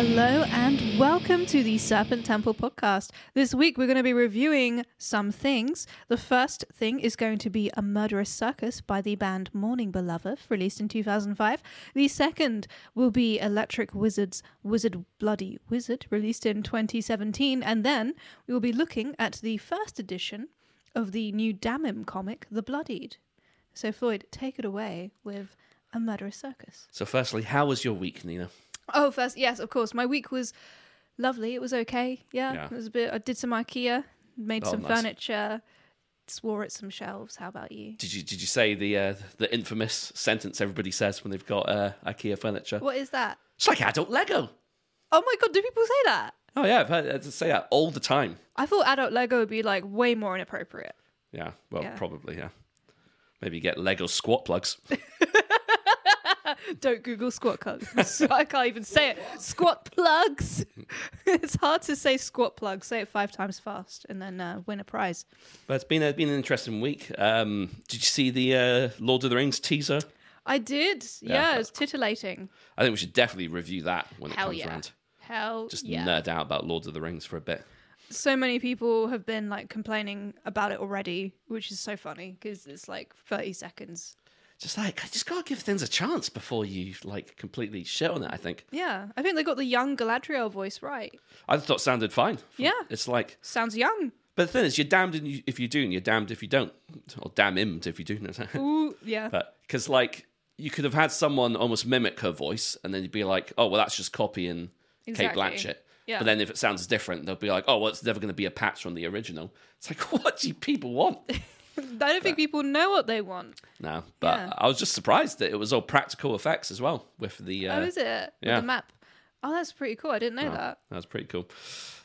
Hello and welcome to the Serpent Temple podcast. This week we're going to be reviewing some things. The first thing is going to be A Murderous Circus by the band Mourning Beloved, released in 2005. The second will be Electric Wizard's Wizard Bloody Wizard, released in 2017. And then we will be looking at the first edition of the new Damim comic, The Bloodied. So Floyd, take it away with A Murderous Circus. So firstly, how was your week, Nina? Oh, first, yes, of course. My week was lovely. It was okay. Yeah. It was a bit. I did some IKEA, made some furniture, swore at some shelves. How about you? Did you say the infamous sentence everybody says when they've got IKEA furniture? What is that? It's like adult Lego. Oh my God! Do people say that? Oh yeah, I've heard say that all the time. I thought adult Lego would be like way more inappropriate. Yeah. Well, probably. Yeah. Maybe get Lego squat plugs. Don't Google squat plugs. I can't even say it. Squat plugs. It's hard to say squat plugs. Say it 5 times fast and then win a prize. But it's been an interesting week. Did you see the Lord of the Rings teaser? I did. Yeah, it was titillating. I think we should definitely review that when it comes around. Just nerd out about Lord of the Rings for a bit. So many people have been like complaining about it already, which is so funny because it's like 30 seconds. Just like, I just gotta give things a chance before you like completely shit on it, I think. Yeah, I think they got the young Galadriel voice right. I thought it sounded fine. Yeah. It's like... Sounds young. But the thing is, you're damned if you do and you're damned if you don't. Or damned if you do. Ooh, yeah. Because like, you could have had someone almost mimic her voice and then you'd be like, oh, well, that's just copying exactly. Kate Blanchett. Yeah. But then if it sounds different, they'll be like, oh, well, it's never going to be a patch on the original. It's like, what do people want? I don't think people know what they want. No, but yeah. I was just surprised that it was all practical effects as well with the... oh, is it? Yeah. With the map. Oh, that's pretty cool. I didn't know that. That was pretty cool.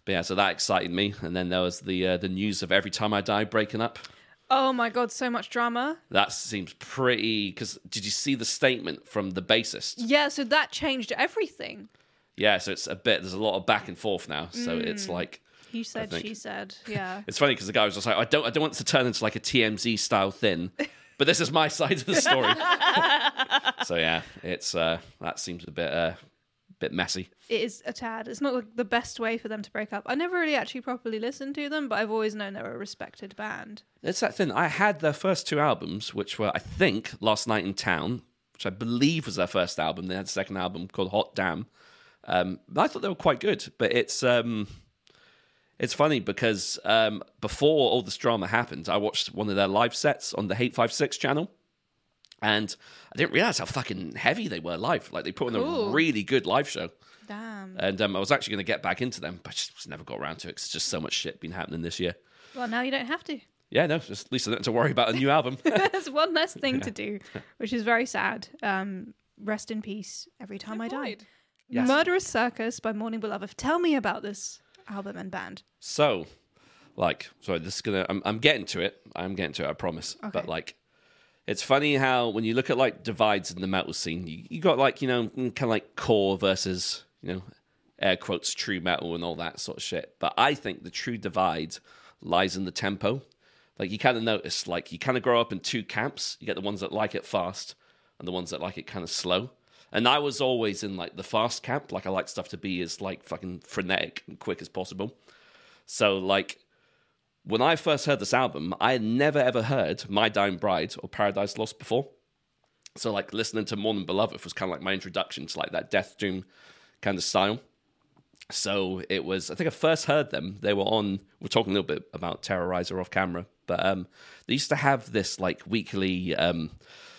But yeah, so that excited me. And then there was the news of Every Time I Die breaking up. Oh my God, so much drama. That seems pretty... Because did you see the statement from the bassist? Yeah, so that changed everything. Yeah, so it's a bit... There's a lot of back and forth now. So it's like... You said, she said, yeah. It's funny because the guy was just like, I don't want this to turn into like a TMZ style thing, but this is my side of the story. So yeah, it's that seems a bit messy. It is a tad. It's not like the best way for them to break up. I never really actually properly listened to them, but I've always known they were a respected band. It's that thing. I had their first 2 albums, which were, I think, Last Night in Town, which I believe was their first album. They had a second album called Hot Damn. I thought they were quite good, but it's funny because before all this drama happened, I watched one of their live sets on the Hate 56 channel, and I didn't realize how fucking heavy they were live. Like, they put on a really good live show. Damn. And I was actually going to get back into them, but I just never got around to it because just so much shit been happening this year. Well, now you don't have to. Yeah, no, just, at least I don't have to worry about a new album. That's one less thing to do, which is very sad. Rest in peace, Every Time I Died. Yes. Murderous Circus by Mourning Beloved. Tell me about this album and band. So, like, sorry, this is gonna... I'm getting to it. I'm getting to it, I promise. Okay. But, like, it's funny how when you look at, like, divides in the metal scene, you got, like, you know, kind of like core versus, you know, air quotes, true metal and all that sort of shit. But I think the true divide lies in the tempo. Like, you kind of notice, like, you kind of grow up in 2 camps. You get the ones that like it fast and the ones that like it kind of slow. And I was always in, like, the fast camp. Like, I like stuff to be as, like, fucking frenetic and quick as possible. So, like, when I first heard this album, I had never, ever heard My Dying Bride or Paradise Lost before. So, like, listening to Mourning Beloved was kind of like my introduction to, like, that death doom kind of style. So it was... I think I first heard them. They were on... We're talking a little bit about Terrorizer off camera. But they used to have this, like, weekly...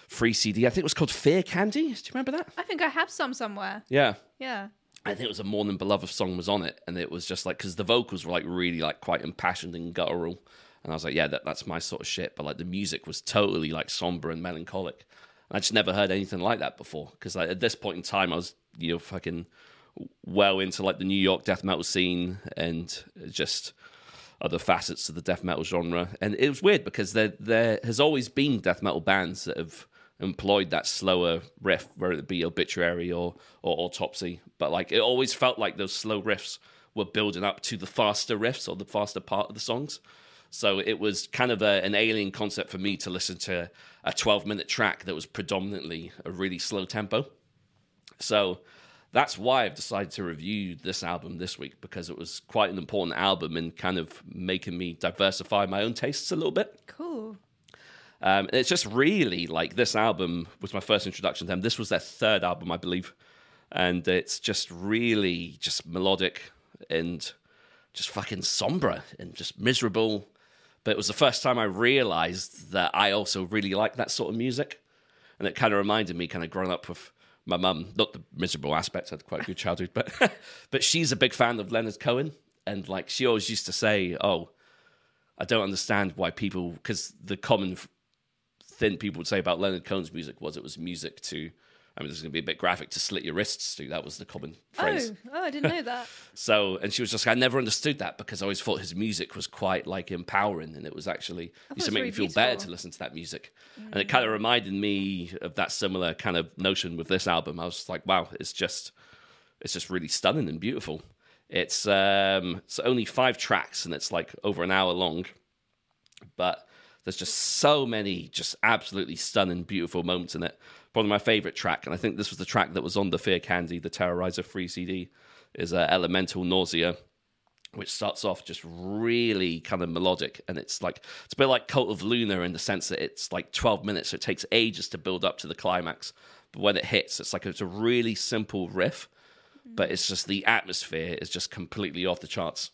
free CD. I think it was called Fear Candy. Do you remember that? I think I have some somewhere. Yeah. Yeah. I think it was a Mourning Beloved song was on it, and it was just like, because the vocals were like really like quite impassioned and guttural, and I was like, yeah, that's my sort of shit. But like the music was totally like somber and melancholic, and I just never heard anything like that before. Because like, at this point in time, I was, you know, fucking well into like the New York death metal scene and just other facets of the death metal genre. And it was weird because there has always been death metal bands that have employed that slower riff, whether it be Obituary or Autopsy, but like it always felt like those slow riffs were building up to the faster riffs or the faster part of the songs. So it was kind of an alien concept for me to listen to a 12-minute track that was predominantly a really slow tempo. So That's why I've decided to review this album this week, because it was quite an important album in kind of making me diversify my own tastes a little bit. Cool. And it's just really like this album was my first introduction to them. This was their third album, I believe. And it's just really just melodic and just fucking sombre and just miserable. But it was the first time I realized that I also really like that sort of music. And it kind of reminded me kind of growing up with my mum, not the miserable aspect, I had quite a good childhood, but she's a big fan of Leonard Cohen. And like she always used to say, oh, I don't understand why people, because the common thing people would say about Leonard Cohen's music was it was music to, I mean, this is going to be a bit graphic, to slit your wrists to. That was the common phrase. Oh, I didn't know that. So, and she was just like, I never understood that because I always thought his music was quite like empowering and it was actually, used to make me feel better to listen to that music. Mm. And it kind of reminded me of that similar kind of notion with this album. I was just like, wow, it's just really stunning and beautiful. It's only 5 tracks and it's like over an hour long, but there's just so many just absolutely stunning, beautiful moments in it. Probably my favorite track, and I think this was the track that was on the Fear Candy, the Terrorizer free CD, is Elemental Nausea, which starts off just really kind of melodic, and it's a bit like Cult of Luna in the sense that it's like 12 minutes, so it takes ages to build up to the climax, but when it hits, it's a really simple riff. But it's just the atmosphere is just completely off the charts.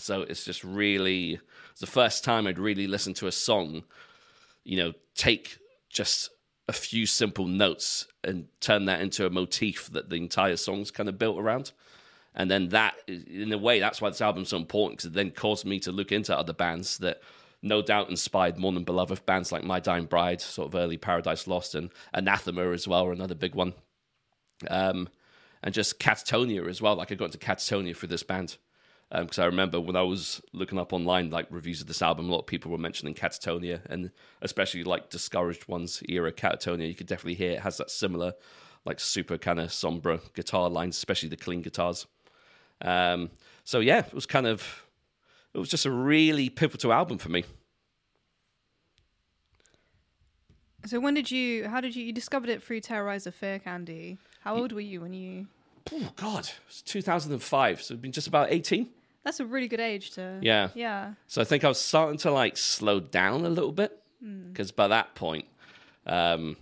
So it's just really, it's the first time I'd really listened to a song, you know, take just a few simple notes and turn that into a motif that the entire song's kind of built around. And then that, in a way, that's why this album's so important, because it then caused me to look into other bands that no doubt inspired Mourning Beloved, bands like My Dying Bride, sort of early Paradise Lost, and Anathema as well, another big one. And just Catatonia as well. Like I got into Catatonia for this band because I remember when I was looking up online like reviews of this album, a lot of people were mentioning Catatonia, and especially like Discouraged Ones era Catatonia. You could definitely hear it has that similar like super kind of sombre guitar lines, especially the clean guitars. So yeah, it was just a really pivotal album for me. So how did you discovered it through Terrorizer Fear Candy? How old were you when you... Oh, God. It was 2005, so it'd been just about 18. That's a really good age to... Yeah. Yeah. So I think I was starting to, like, slow down a little bit, because by that point, I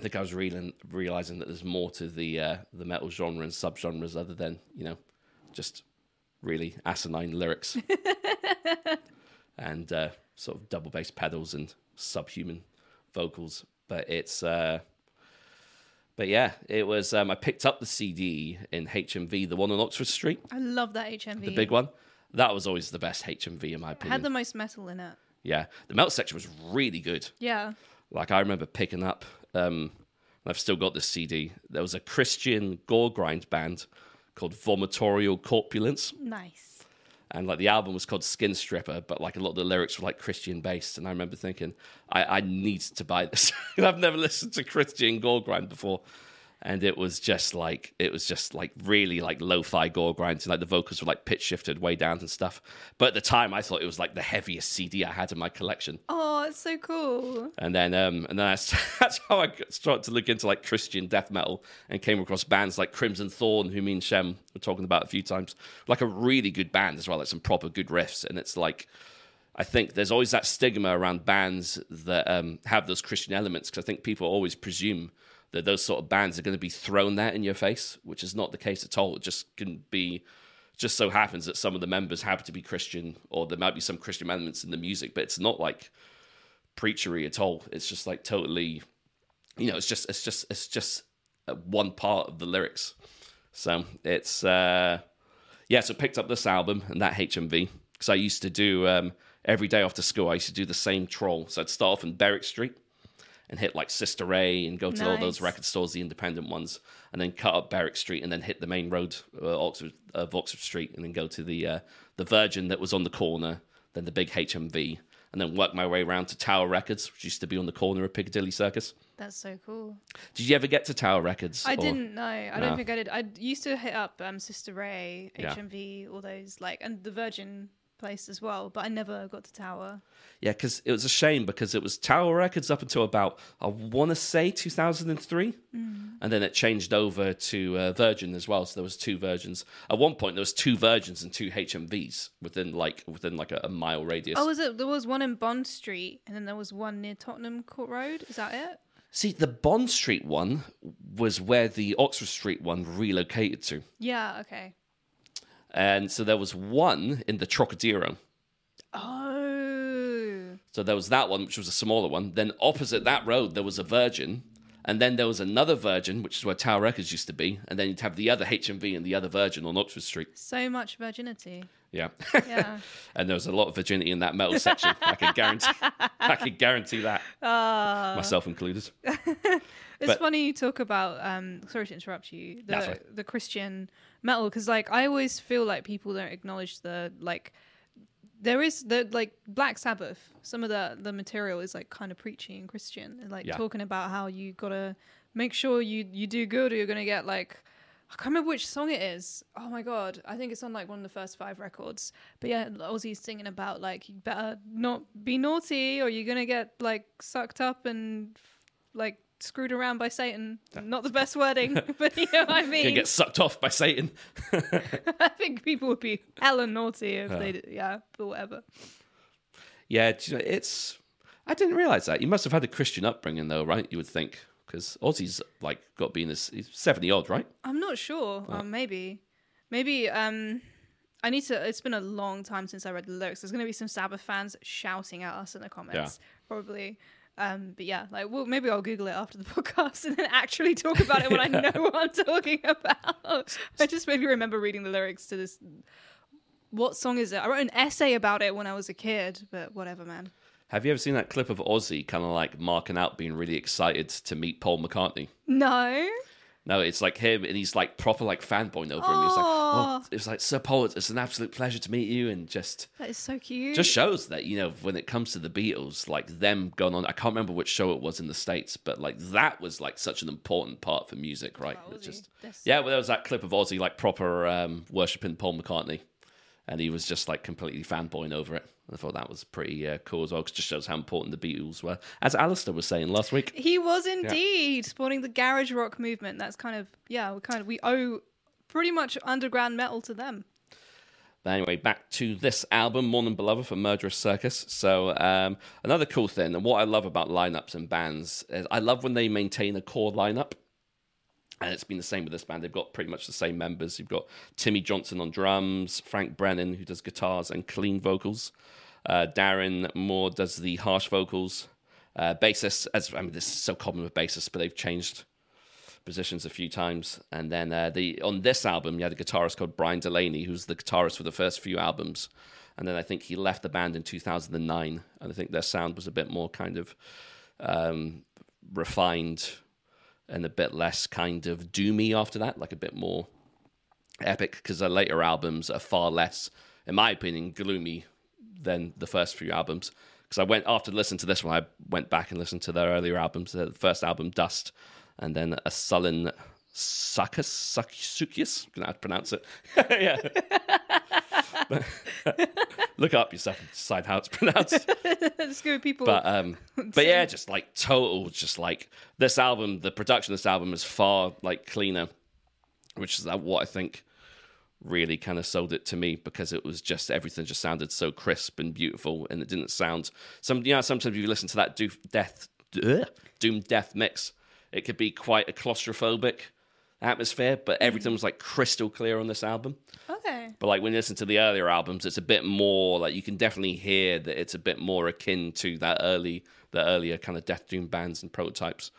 think I was realising that there's more to the metal genre and subgenres other than, you know, just really asinine lyrics and sort of double bass pedals and subhuman vocals. But it's... But yeah, it was, I picked up the CD in HMV, the one on Oxford Street. I love that HMV. The big one. That was always the best HMV in my opinion. It had the most metal in it. Yeah. The metal section was really good. Yeah. Like I remember picking up, and I've still got this CD. There was a Christian gore grind band called Vomitorial Corpulence. Nice. And like the album was called Skin Stripper, but like a lot of the lyrics were like Christian based. And I remember thinking, I need to buy this. I've never listened to Christian gore grind before. And it was just like really like lo-fi gore grinds. And like the vocals were like pitch shifted way down and stuff. But at the time I thought it was like the heaviest CD I had in my collection. Oh, it's so cool. And then that's how I started to look into like Christian death metal and came across bands like Crimson Thorn, who me and Shem were talking about a few times. Like a really good band as well, like some proper good riffs. And it's like, I think there's always that stigma around bands that have those Christian elements, because I think people always presume that those sort of bands are going to be thrown there in your face, which is not the case at all. It just can be, just so happens that some of the members happen to be Christian, or there might be some Christian elements in the music, but it's not like preachery at all. It's just like totally, you know, it's just one part of the lyrics. So it's, so I picked up this album and that HMV, because I used to do, every day after school, I used to do the same troll. So I'd start off in Berwick Street and hit like Sister Ray and go to all those record stores, the independent ones, and then cut up Berwick Street and then hit the main road of Oxford Street and then go to the Virgin that was on the corner, then the big HMV, and then work my way around to Tower Records, which used to be on the corner of Piccadilly Circus. That's so cool. Did you ever get to Tower Records? I don't think I did. I used to hit up Sister Ray, HMV, all those, like, and the Virgin place as well, but I never got to Tower. Yeah, because it was a shame, because it was Tower Records up until about, I want to say, 2003, and then it changed over to Virgin as well. So there was two versions. At one point, there was two Virgins and two HMVs within like a mile radius. Oh, was it? There was one in Bond Street, and then there was one near Tottenham Court Road. Is that it? See, the Bond Street one was where the Oxford Street one relocated to. Yeah, okay. And so there was one in the Trocadero. Oh. So there was that one, which was a smaller one. Then opposite that road, there was a Virgin. And then there was another Virgin, which is where Tower Records used to be. And then you'd have the other HMV and the other Virgin on Oxford Street. So much virginity. Yeah. Yeah. And there was a lot of virginity in that metal section. I can guarantee that. Myself included. It's funny you talk about, sorry to interrupt you, the Christian metal. Because like, I always feel like people don't acknowledge the, like, there is the like Black Sabbath. Some of the material is like kind of preachy and Christian, and like talking about how you gotta make sure you do good, or you're gonna get like, I can't remember which song it is. Oh my god, I think it's on like one of the first 5 records. But yeah, Ozzy's singing about like you better not be naughty, or you're gonna get like sucked up and like screwed around by Satan. Not the best wording, but you know what I mean. You get sucked off by Satan. I think people would be hella naughty if they did, but whatever. Yeah, it's... I didn't realise that. You must have had a Christian upbringing though, right? You would think, because Ozzy's like got to be in this... He's 70-odd, right? I'm not sure. Oh. Maybe. Maybe... I need to... It's been a long time since I read the lyrics. There's going to be some Sabbath fans shouting at us in the comments, probably. But yeah, like, well, maybe I'll Google it after the podcast and then actually talk about it when I know what I'm talking about. I just maybe remember reading the lyrics to this. What song is it? I wrote an essay about it when I was a kid, but whatever, man. Have you ever seen that clip of Ozzy kind of like marking out, being really excited to meet Paul McCartney? No. No, it's like him, and he's like proper like fanboying over him. He's like, oh, it's like, Sir Paul, it's an absolute pleasure to meet you, and just that is so cute. Just shows that, you know, when it comes to the Beatles, like them going on. I can't remember which show it was in the States, but like that was like such an important part for music, right? Oh, just well, there was that clip of Ozzy like proper worshiping Paul McCartney, and he was just like completely fanboying over it. I thought that was pretty cool as well, because it just shows how important the Beatles were. As Alistair was saying last week. He was indeed spawning the garage rock movement. That's kind of, we owe pretty much underground metal to them. But anyway, back to this album, Mourning Beloved for Murderous Circus. So another cool thing, and what I love about lineups and bands, is I love when they maintain a core lineup. And it's been the same with this band. They've got pretty much the same members. You've got Timmy Johnson on drums, Frank Brennan, who does guitars and clean vocals. Darren Moore does the harsh vocals. Bassist, this is so common with bassists, but they've changed positions a few times. And then on this album, you had a guitarist called Brian Delaney, who's the guitarist for the first few albums. And then I think he left the band in 2009. And I think their sound was a bit more kind of refined, and a bit less kind of doomy after that, like a bit more epic, because their later albums are far less, in my opinion, gloomy than the first few albums. Because I went back and listened to their earlier albums, the first album, Dust, and then A Sullen Succubus? Can I pronounce it? Yeah. Look up yourself and decide how it's pronounced. Just give people. But yeah, just like this album, the production of this album is far like cleaner, which is what I think really kind of sold it to me, because it was just everything just sounded so crisp and beautiful, and it didn't sound. Sometimes you listen to that doom death mix, it could be quite a claustrophobic atmosphere, but everything was like crystal clear on this album. Okay. But like when you listen to the earlier albums, it's a bit more like you can definitely hear that it's a bit more akin to that the earlier kind of death doom bands and prototypes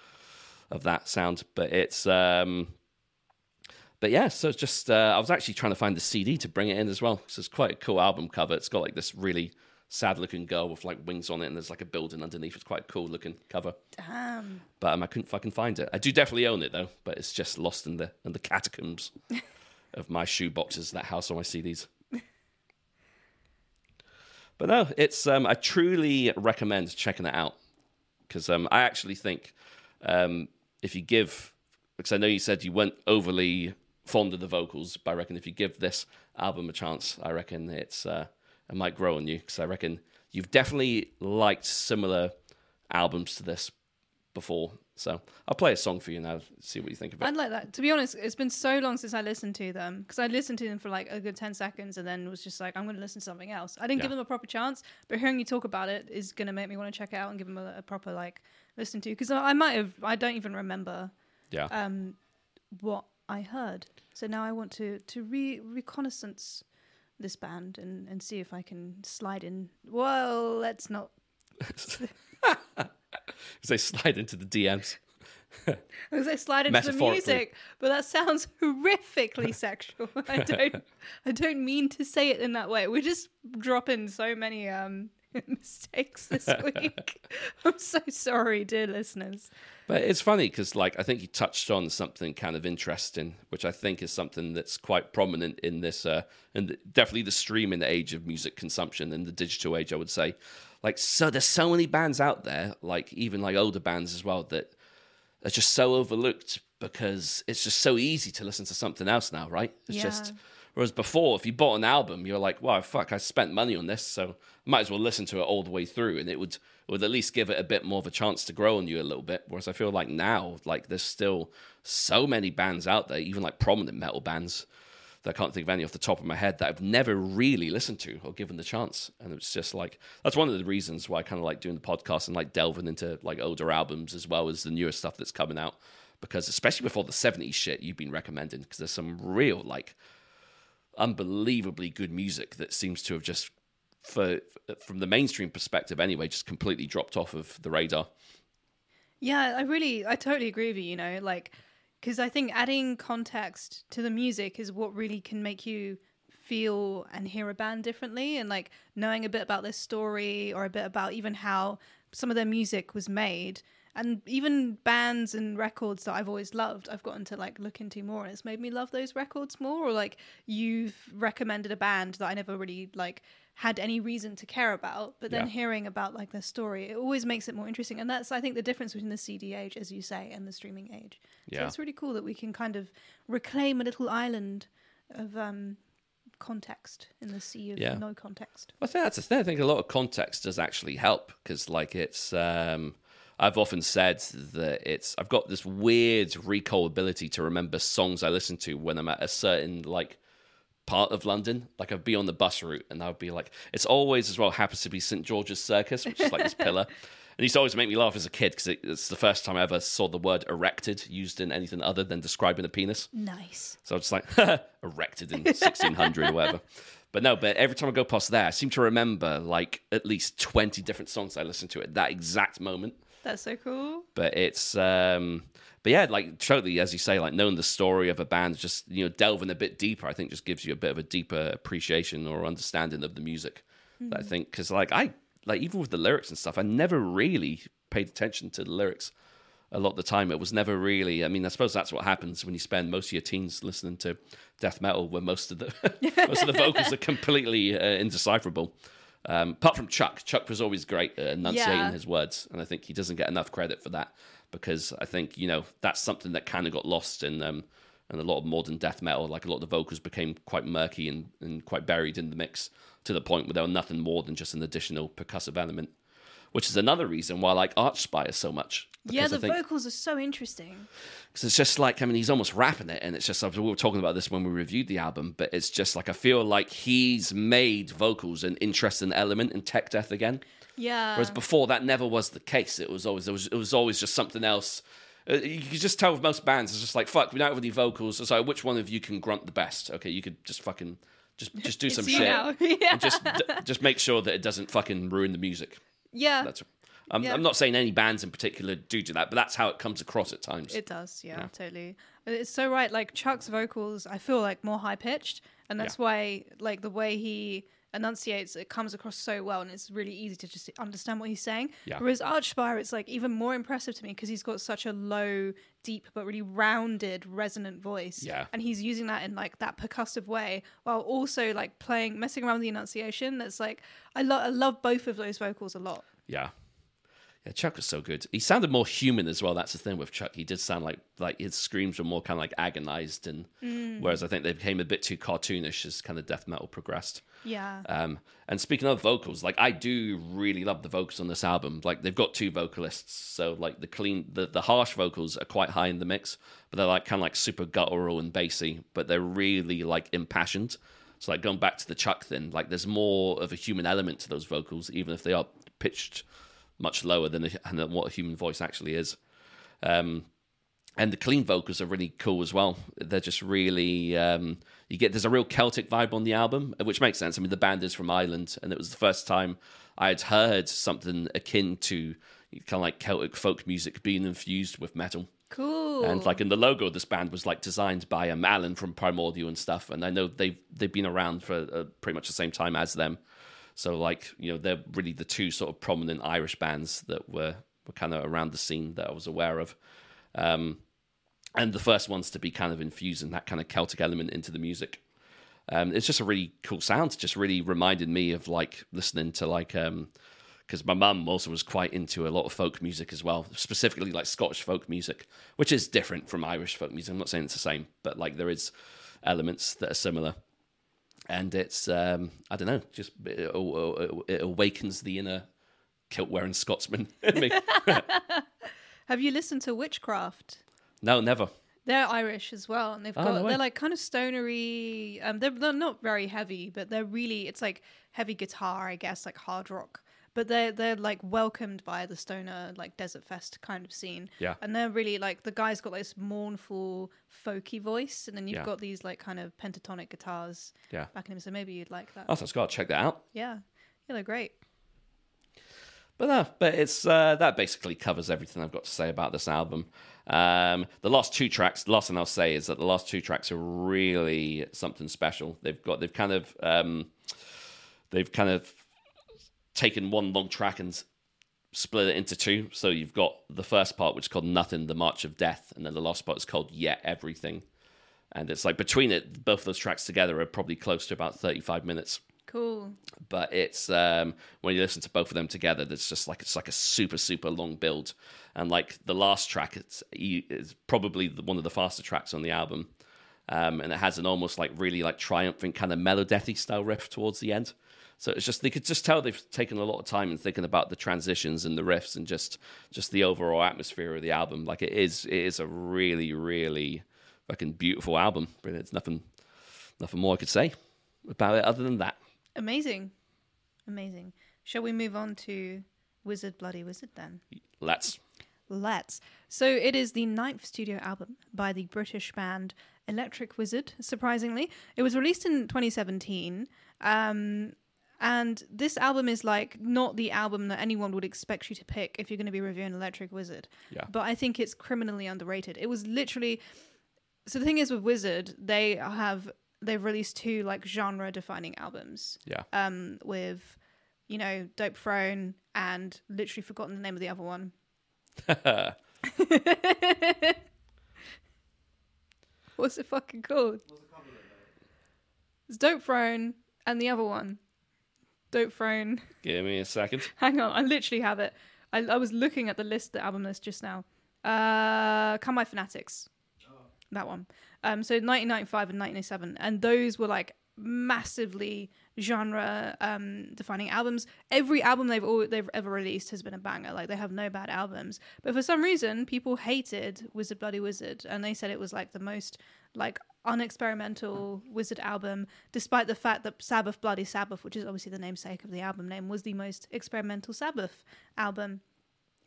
of that sound. But it's so it's just I was actually trying to find the CD to bring it in as well. So it's quite a cool album cover. It's got like this really sad looking girl with like wings on it, and there's like a building underneath. It's quite a cool looking cover. Damn. But I couldn't fucking find it. I do definitely own it though, but it's just lost in the catacombs of my shoeboxes that house all my CDs. But no, it's I truly recommend checking it out, because I actually think if you give, because I know you said you weren't overly fond of the vocals, but I reckon if you give this album a chance, I reckon it's. It might grow on you, because I reckon you've definitely liked similar albums to this before. So I'll play a song for you now, see what you think of it. I'd like that. To be honest, it's been so long since I listened to them, because I listened to them for like a good 10 seconds and then was just like, I'm going to listen to something else. I didn't give them a proper chance, but hearing you talk about it is going to make me want to check it out and give them a proper like listen to, because I might have, I don't even remember what I heard. So now I want to reconnaissance this band and see if I can slide in. Well, let's not... Because they slide into the DMs. Because they slide into the music, but that sounds horrifically sexual. I don't mean to say it in that way. We're just dropping so many mistakes this week. I'm so sorry, dear listeners. But it's funny because, like, I think you touched on something kind of interesting, which I think is something that's quite prominent in this, and definitely the streaming age of music consumption and the digital age, I would say. Like, so there's so many bands out there, like even like older bands as well, that are just so overlooked because it's just so easy to listen to something else now, right? It's just, whereas before, if you bought an album, you're like, wow, fuck, I spent money on this, so I might as well listen to it all the way through, and it would at least give it a bit more of a chance to grow on you a little bit. Whereas I feel like now, like there's still so many bands out there, even like prominent metal bands, that I can't think of any off the top of my head, that I've never really listened to or given the chance. And it's just like, that's one of the reasons why I kind of like doing the podcast and like delving into like older albums as well as the newer stuff that's coming out. Because especially with all the 70s shit you've been recommending, because there's some real like unbelievably good music that seems to have just, from the mainstream perspective anyway, just completely dropped off of the radar. Yeah, I totally agree with you, you know, like, because I think adding context to the music is what really can make you feel and hear a band differently. And like knowing a bit about this story or a bit about even how some of their music was made, and even bands and records that I've always loved, I've gotten to like look into more, and it's made me love those records more. Or like you've recommended a band that I never really like had any reason to care about, but then hearing about like their story, it always makes it more interesting. And that's, I think, the difference between the CD age, as you say, and the streaming age. So it's really cool that we can kind of reclaim a little island of context in the sea of no context. I think that's the thing. I think a lot of context does actually help, because like it's I've often said that I've got this weird recall ability to remember songs I listen to when I'm at a certain like part of London. Like I'd be on the bus route and I'd be like, it's always as well happens to be St George's Circus, which is like this pillar, and used to always make me laugh as a kid because it's the first time I ever saw the word erected used in anything other than describing a penis. Nice. So I was just like, erected in 1600 or whatever. But no, but every time I go past there, I seem to remember like at least 20 different songs I listened to at that exact moment. That's so cool. But it's but yeah, like totally, as you say, like knowing the story of a band, just, you know, delving a bit deeper, I think just gives you a bit of a deeper appreciation or understanding of the music. I think, because like I even with the lyrics and stuff, I never really paid attention to the lyrics a lot of the time. It was never really, I mean, I suppose that's what happens when you spend most of your teens listening to death metal, where most of the vocals are completely indecipherable. Apart from Chuck was always great at enunciating his words, and I think he doesn't get enough credit for that, because I think, you know, that's something that kind of got lost in a lot of modern death metal. Like a lot of the vocals became quite murky and quite buried in the mix, to the point where they were nothing more than just an additional percussive element, which is another reason why I like Archspire so much. Yeah, the vocals are so interesting. Because it's just like, I mean, he's almost rapping it, and it's just, we were talking about this when we reviewed the album, but it's just like, I feel like he's made vocals an interesting element in tech death again. Yeah. Whereas before, that never was the case. It was always just something else. You could just tell with most bands, it's just like, fuck, we don't have any vocals. It's like, which one of you can grunt the best? Okay, you could just fucking... Just do some shit. And just make sure that it doesn't fucking ruin the music. Yeah. I'm not saying any bands in particular do that, but that's how it comes across at times. It does, totally. It's so right. Like Chuck's vocals, I feel like more high pitched, and that's why like the way he enunciates, it comes across so well, and it's really easy to just understand what he's saying. Whereas Archspire, it's like even more impressive to me because he's got such a low, deep but really rounded, resonant voice, and he's using that in like that percussive way while also like messing around with the enunciation. That's like I love both of those vocals a lot. Yeah, Chuck was so good. He sounded more human as well. That's the thing with Chuck. He did sound like his screams were more kind of like agonized, and whereas I think they became a bit too cartoonish as kind of death metal progressed. Yeah. And speaking of vocals, like I do really love the vocals on this album. Like they've got two vocalists, so like the clean, the harsh vocals are quite high in the mix, but they're like kind of like super guttural and bassy, but they're really like impassioned. So like going back to the Chuck thing, like there's more of a human element to those vocals, even if they are pitched much lower than what a human voice actually is. And the clean vocals are really cool as well. They're just really, there's a real Celtic vibe on the album, which makes sense. I mean, the band is from Ireland, and it was the first time I had heard something akin to kind of like Celtic folk music being infused with metal. Cool. And like in the logo of this band was like designed by Alan from Primordial and stuff. And I know they've been around for pretty much the same time as them. So like, you know, they're really the two sort of prominent Irish bands that were kind of around the scene that I was aware of. And the first ones to be kind of infusing that kind of Celtic element into the music. It's just a really cool sound. It just really reminded me of like listening to like, because my mum also was quite into a lot of folk music as well, specifically like Scottish folk music, which is different from Irish folk music. I'm not saying it's the same, but like there is elements that are similar. And it's, I don't know, just it awakens the inner kilt-wearing Scotsman in me. Have you listened to Witchcraft? No, never. They're Irish as well, and they're like kind of stonery. They're not very heavy, but they're really, it's like heavy guitar, I guess, like hard rock. But they're like welcomed by the stoner like Desert Fest kind of scene. Yeah. And they're really like, the guy's got this mournful folky voice, and then you've got these like kind of pentatonic guitars backing him. So maybe you'd like that. Oh, so I've got to check that out. Yeah, they're great. But it's that basically covers everything I've got to say about this album. The last thing I'll say is that the last two tracks are really something special. They've kind of taken one long track and split it into two. So you've got the first part, which is called Nothing, the March of Death, and then the last part is called Yet Everything. And it's like between it, both of those tracks together are probably close to about 35 minutes. Cool. But it's when you listen to both of them together, that's just like, it's like a super, super long build. And like the last track, it's probably one of the faster tracks on the album. And it has an almost like really like triumphant kind of melodeathy style riff towards the end. So it's just, they could just tell they've taken a lot of time in thinking about the transitions and the riffs and just the overall atmosphere of the album. Like it is a really, really fucking beautiful album. But it's nothing more I could say about it other than that. Amazing. Shall we move on to Wizard Bloody Wizard then? Let's. So it is the 9th studio album by the British band Electric Wizard, surprisingly. It was released in 2017. And this album is like not the album that anyone would expect you to pick if you're going to be reviewing Electric Wizard. Yeah. But I think it's criminally underrated. It was literally... So the thing is with Wizard, they've released two like genre-defining albums. Yeah. With, you know, Dope Throne and literally forgotten the name of the other one. What's it fucking called? It's Dope Throne and the other one. Dope Throne. Give me a second. Hang on, I literally have it. I was looking at the album list just now. Come My Fanatics. Oh. That one. So 1995 and 1987. And those were like massively genre defining albums. Every album they've ever released has been a banger. Like they have no bad albums. But for some reason, people hated Wizard Bloody Wizard. And they said it was like the most like... unexperimental Wizard album, despite the fact that Sabbath Bloody Sabbath, which is obviously the namesake of the album name, was the most experimental Sabbath album.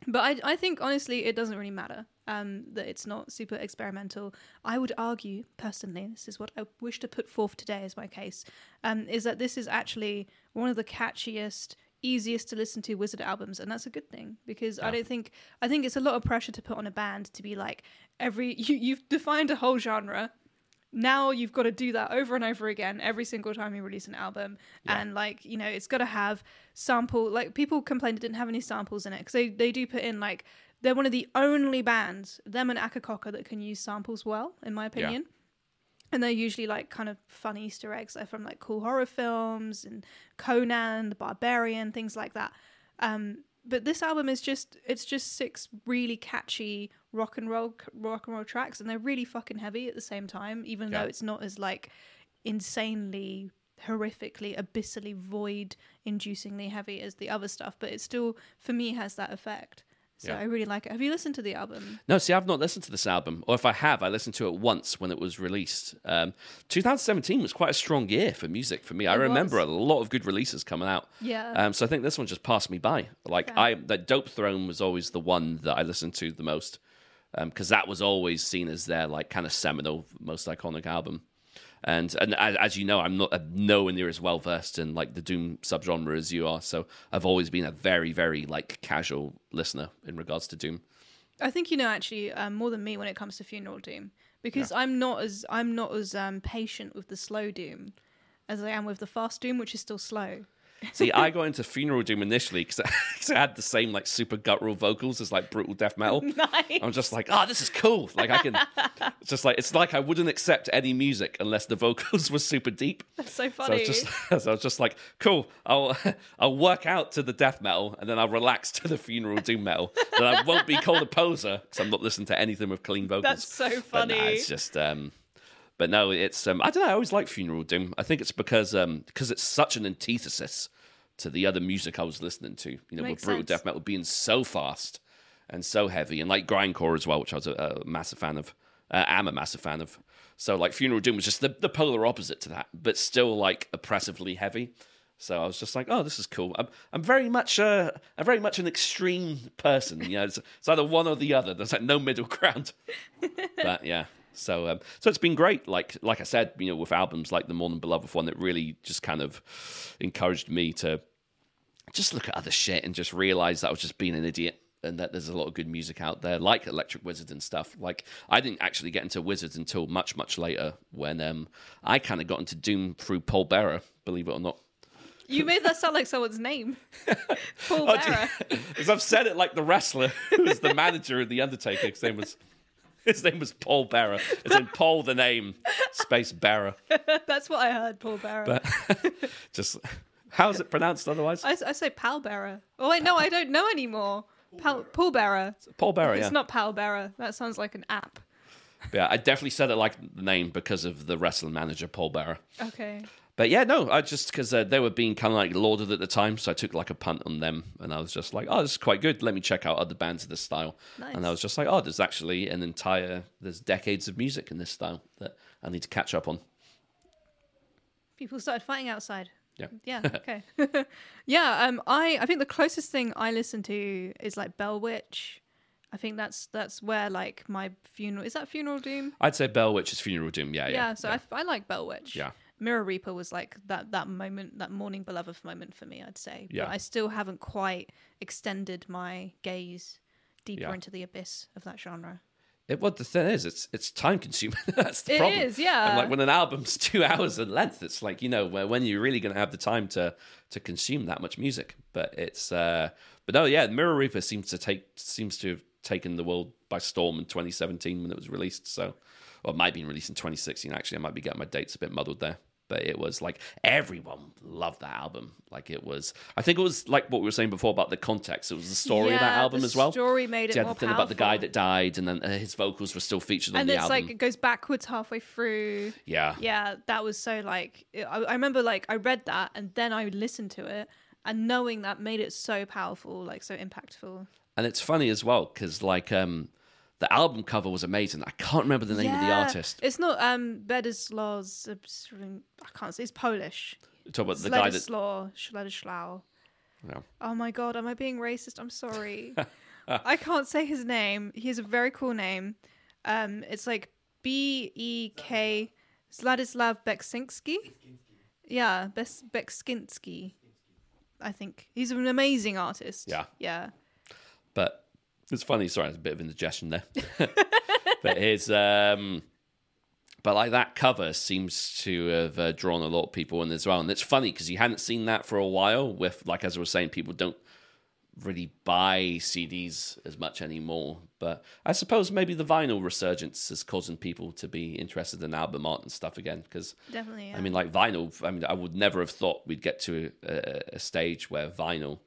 But I think honestly it doesn't really matter that it's not super experimental. I would argue personally, this is what I wish to put forth today as my case, is that this is actually one of the catchiest, easiest to listen to Wizard albums, and that's a good thing, because I think it's a lot of pressure to put on a band to be like, you've defined a whole genre. Now you've got to do that over and over again every single time you release an album. Yeah. And like, you know, it's got to have sample, like people complained it didn't have any samples in it, because they do put in like, they're one of the only bands, them and Akakoka, that can use samples well, in my opinion. Yeah. And they're usually like kind of fun Easter eggs. They're from like cool horror films and Conan the Barbarian, things like that. But this album is just six really catchy rock and roll tracks, and they're really fucking heavy at the same time, even though it's not as like insanely, horrifically, abyssally, void-inducingly heavy as the other stuff. But it still, for me, has that effect. So I really like it. Have you listened to the album? No, see, I've not listened to this album. Or if I have, I listened to it once when it was released. 2017 was quite a strong year for music for me. I remember a lot of good releases coming out. Yeah. So I think this one just passed me by. That Dope Throne was always the one that I listened to the most, because that was always seen as their like kind of seminal, most iconic album. And as you know, I'm nowhere near as well versed in like the doom subgenre as you are. So I've always been a very, very like casual listener in regards to doom. I think you know actually more than me when it comes to funeral doom, because I'm not as patient with the slow doom as I am with the fast doom, which is still slow. See, I got into funeral doom initially because I had the same like super guttural vocals as like brutal death metal. Nice. I'm just like, this is cool. Like I can, it's just like, it's like I wouldn't accept any music unless the vocals were super deep. That's so funny. So I was just like, cool. I'll work out to the death metal and then I'll relax to the funeral doom metal. Then I won't be called a poser because I'm not listening to anything with clean vocals. That's so funny. But nah, it's just. But no, it's I don't know. I always like funeral doom. I think it's because it's such an antithesis to the other music I was listening to. You know, with brutal death metal being so fast and so heavy, and like grindcore as well, which I was a massive fan of. I'm a massive fan of. So like funeral doom was just the polar opposite to that, but still like oppressively heavy. So I was just like, oh, this is cool. I'm very much an extreme person. You know, it's either one or the other. There's like no middle ground. But yeah. So it's been great. Like I said, you know, with albums like the Mourning Beloved one, that really just kind of encouraged me to just look at other shit and just realize that I was just being an idiot and that there's a lot of good music out there, like Electric Wizard and stuff. Like I didn't actually get into Wizards until much, much later when I kind of got into doom through Paul Bearer, believe it or not. You made that sound like someone's name. Paul Bearer. Because I've said it like the wrestler who was the manager of The Undertaker. His name was Paul Bearer. It's in Paul the name, space Bearer. That's what I heard, Paul Bearer. But just, how's it pronounced otherwise? I say Pal Bearer. Oh, wait, no, I don't know anymore. Paul Bearer. Paul Bearer, yeah. It's not Pal Bearer. That sounds like an app. Yeah, I definitely said it like the name because of the wrestling manager, Paul Bearer. Okay. But yeah, no, I just, because they were being kind of like lauded at the time, so I took like a punt on them, and I was just like, oh, this is quite good. Let me check out other bands of this style. Nice. And I was just like, oh, there's actually there's decades of music in this style that I need to catch up on. People started fighting outside. Yeah. Yeah, okay. Yeah, I think the closest thing I listen to is like Bell Witch. I think that's where like my funeral, is that funeral doom? I'd say Bell Witch is funeral doom, yeah. Yeah, so yeah. I like Bell Witch. Yeah. Mirror Reaper was like that moment, that Mourning Beloved moment for me, I'd say. Yeah. But I still haven't quite extended my gaze deeper into the abyss of that genre. The thing is, it's time consuming. That's the problem. It is, yeah. And like when an album's 2 hours in length, it's like, you know, when you're really going to have the time to consume that much music. But it's, but no, yeah, Mirror Reaper seems to have taken the world by storm in 2017 when it was released. So, well, it might have been released in 2016, actually. I might be getting my dates a bit muddled there. But it was like everyone loved that album. Like it was, I think it was like what we were saying before about the context. It was the story of that album as well. The story made it more powerful. The thing about the guy that died, and then his vocals were still featured on the album. And it's like it goes backwards halfway through. Yeah, yeah, that was so like I remember like I read that and then I listened to it, and knowing that made it so powerful, like so impactful. And it's funny as well because like the album cover was amazing. I can't remember the name of the artist. It's not Bledisław's. I can't say. It's Polish. You're talking about the guy that... Bledisław. No. Oh my God, am I being racist? I'm sorry. I can't say his name. He has a very cool name. It's like B-E-K... Władysław Beksiński? Yeah, Beksiński. I think. He's an amazing artist. Yeah. Yeah. But... it's funny, sorry, it's a bit of indigestion there. But his, but like that cover seems to have drawn a lot of people in as well. And it's funny because you hadn't seen that for a while with, like, as I was saying, people don't really buy CDs as much anymore. But I suppose maybe the vinyl resurgence is causing people to be interested in album art and stuff again. Because definitely, yeah. I mean, like vinyl, I would never have thought we'd get to a stage where vinyl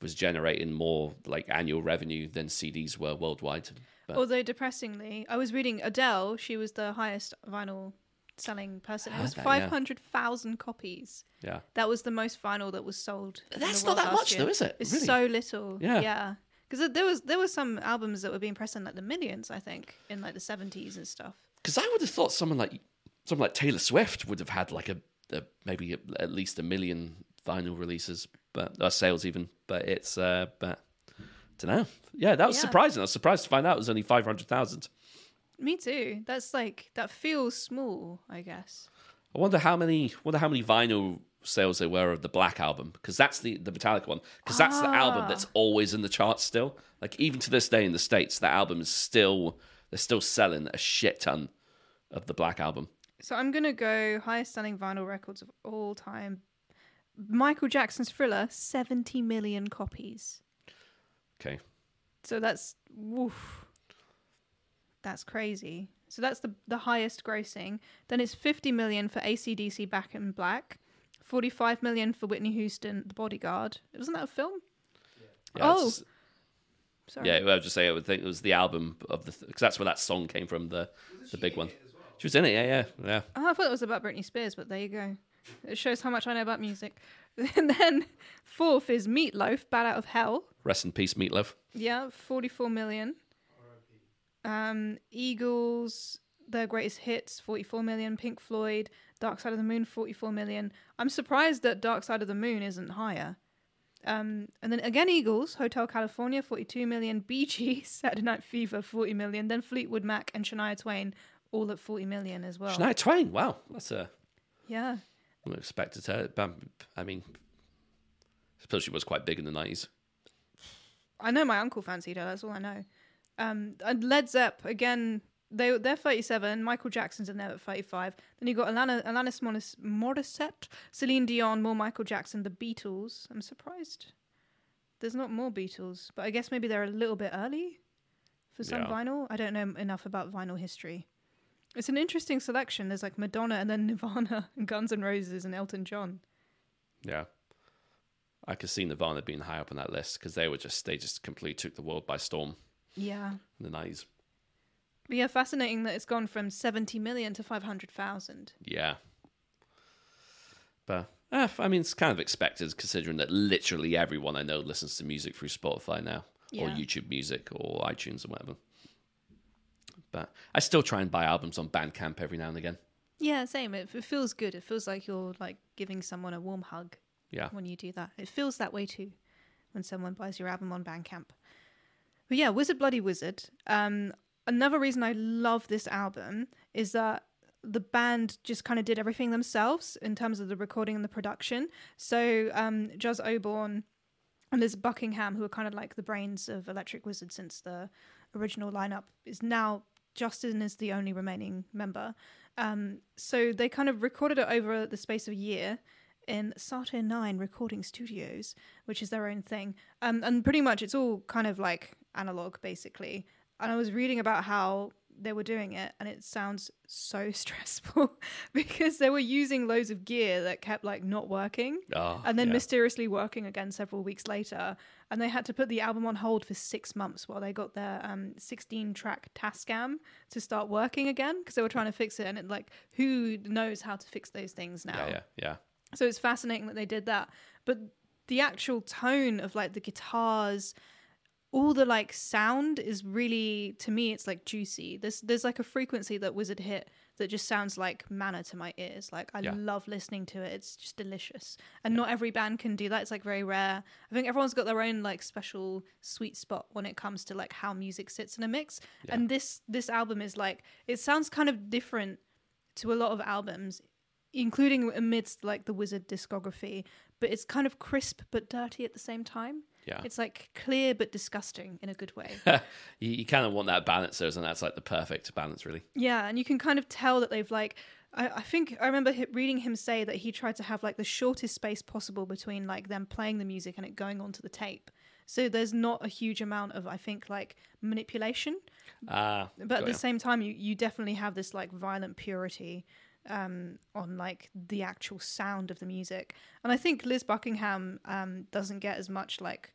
was generating more like annual revenue than CDs were worldwide. But... although depressingly, I was reading Adele, she was the highest vinyl selling person. It was 500,000 copies. Yeah. That was the most vinyl that was sold. That's not that much though, is it? It's really? So little. Yeah. Yeah. Because there were some albums that were being pressed in like the millions, I think, in like the 70s and stuff. Because I would have thought someone like Taylor Swift would have had like maybe at least 1 million vinyl releases, but or sales even. But it's but I don't know. Yeah, that was surprising. I was surprised to find out it was only 500,000. Me too. That's like, that feels small, I guess. I wonder how many vinyl sales there were of the Black album, because that's the Metallica one, because that's the album that's always in the charts still. Like even to this day in the States, that album is still, they're still selling a shit ton of the Black album. So I'm gonna go highest selling vinyl records of all time. Michael Jackson's Thriller, 70 million copies. Okay. So that's woof. That's crazy. So that's the highest grossing. Then it's 50 million for AC/DC Back in Black, 45 million for Whitney Houston, The Bodyguard. Wasn't that a film? Yeah. Oh. Just, sorry. Yeah, I would just say I would think it was the album of the, because that's where that song came from, the big one. Well? She was in it, yeah. Oh, I thought it was about Britney Spears, but there you go. It shows how much I know about music. And then fourth is Meatloaf, Bad Out of Hell. Rest in peace, Meatloaf. Yeah, 44 million. Eagles, Their Greatest Hits, 44 million. Pink Floyd, Dark Side of the Moon, 44 million. I'm surprised that Dark Side of the Moon isn't higher. And then again, Eagles, Hotel California, 42 million. Bee Gees, Saturday Night Fever, 40 million. Then Fleetwood Mac and Shania Twain, all at 40 million as well. Shania Twain, wow. That's a... yeah. I wouldn't expect it to... I mean, I suppose she was quite big in the 90s. I know my uncle fancied her, that's all I know. And Led Zepp, again, they're 37. Michael Jackson's in there at 35. Then you got Alanis Morissette, Celine Dion, more Michael Jackson, the Beatles. I'm surprised there's not more Beatles, but I guess maybe they're a little bit early for some vinyl. I don't know enough about vinyl history. It's an interesting selection. There's like Madonna and then Nirvana and Guns N' Roses and Elton John. Yeah. I could see Nirvana being high up on that list because they just completely took the world by storm. Yeah. In the 90s. But yeah, fascinating that it's gone from 70 million to 500,000. Yeah. But, I mean, it's kind of expected considering that literally everyone I know listens to music through Spotify now. Yeah. Or YouTube Music or iTunes or whatever. But I still try and buy albums on Bandcamp every now and again. Yeah, same. It feels good. It feels like you're like giving someone a warm hug when you do that. It feels that way too when someone buys your album on Bandcamp. But yeah, Wizard Bloody Wizard. Another reason I love this album is that the band just kind of did everything themselves in terms of the recording and the production. So Joz Oborn and Liz Buckingham, who are kind of like the brains of Electric Wizard since the original lineup is now, Justin is the only remaining member. So they kind of recorded it over the space of a year in Saturn 9 Recording Studios, which is their own thing. And pretty much it's all kind of like analog, basically. And I was reading about how they were doing it, and it sounds so stressful because they were using loads of gear that kept like not working and then mysteriously working again several weeks later. And they had to put the album on hold for 6 months while they got their 16-track Tascam to start working again because they were trying to fix it. And it, like, who knows how to fix those things now? Yeah. So it's fascinating that they did that. But the actual tone of like the guitars, all the like sound is really, to me, it's like juicy. There's like a frequency that Wizard hit that just sounds like manna to my ears. Like I love listening to it. It's just delicious. And not every band can do that. It's like very rare. I think everyone's got their own like special sweet spot when it comes to like how music sits in a mix. Yeah. And this album is like, it sounds kind of different to a lot of albums, including amidst like the Wizard discography, but it's kind of crisp but dirty at the same time. Yeah. It's like clear but disgusting in a good way. You kind of want that balance, and that's like the perfect balance, really. Yeah, and you can kind of tell that they've like, I think I remember reading him say that he tried to have like the shortest space possible between like them playing the music and it going onto the tape. So there's not a huge amount of, I think, like manipulation. But at the same time, you definitely have this like violent purity on like the actual sound of the music. And I think Liz Buckingham doesn't get as much like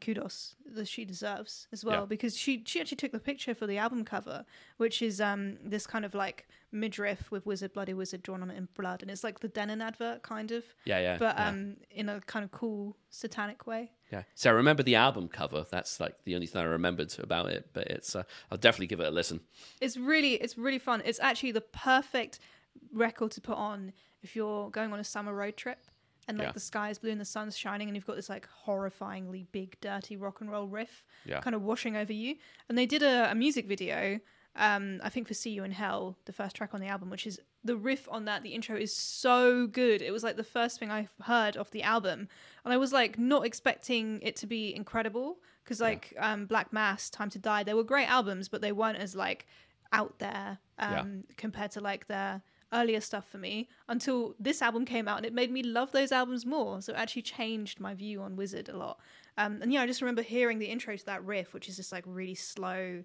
kudos that she deserves as well, because she actually took the picture for the album cover, which is this kind of like midriff with Wizard Bloody Wizard drawn on it in blood, and it's like the Denon advert kind of, in a kind of cool satanic way. Yeah, so I remember the album cover. That's like the only thing I remembered about it, but it's I'll definitely give it a listen. It's really fun. It's actually the perfect record to put on if you're going on a summer road trip and like the sky is blue and the sun's shining and you've got this like horrifyingly big dirty rock and roll riff kind of washing over you. And they did a music video, I think for See You in Hell, the first track on the album, which is the riff on that, the intro is so good. It was like the first thing I heard off the album, and I was like not expecting it to be incredible, because like Black Mass, Time to Die, they were great albums, but they weren't as like out there compared to like their earlier stuff for me, until this album came out, and it made me love those albums more. So it actually changed my view on Wizard a lot. And yeah, I just remember hearing the intro to that riff, which is just like really slow,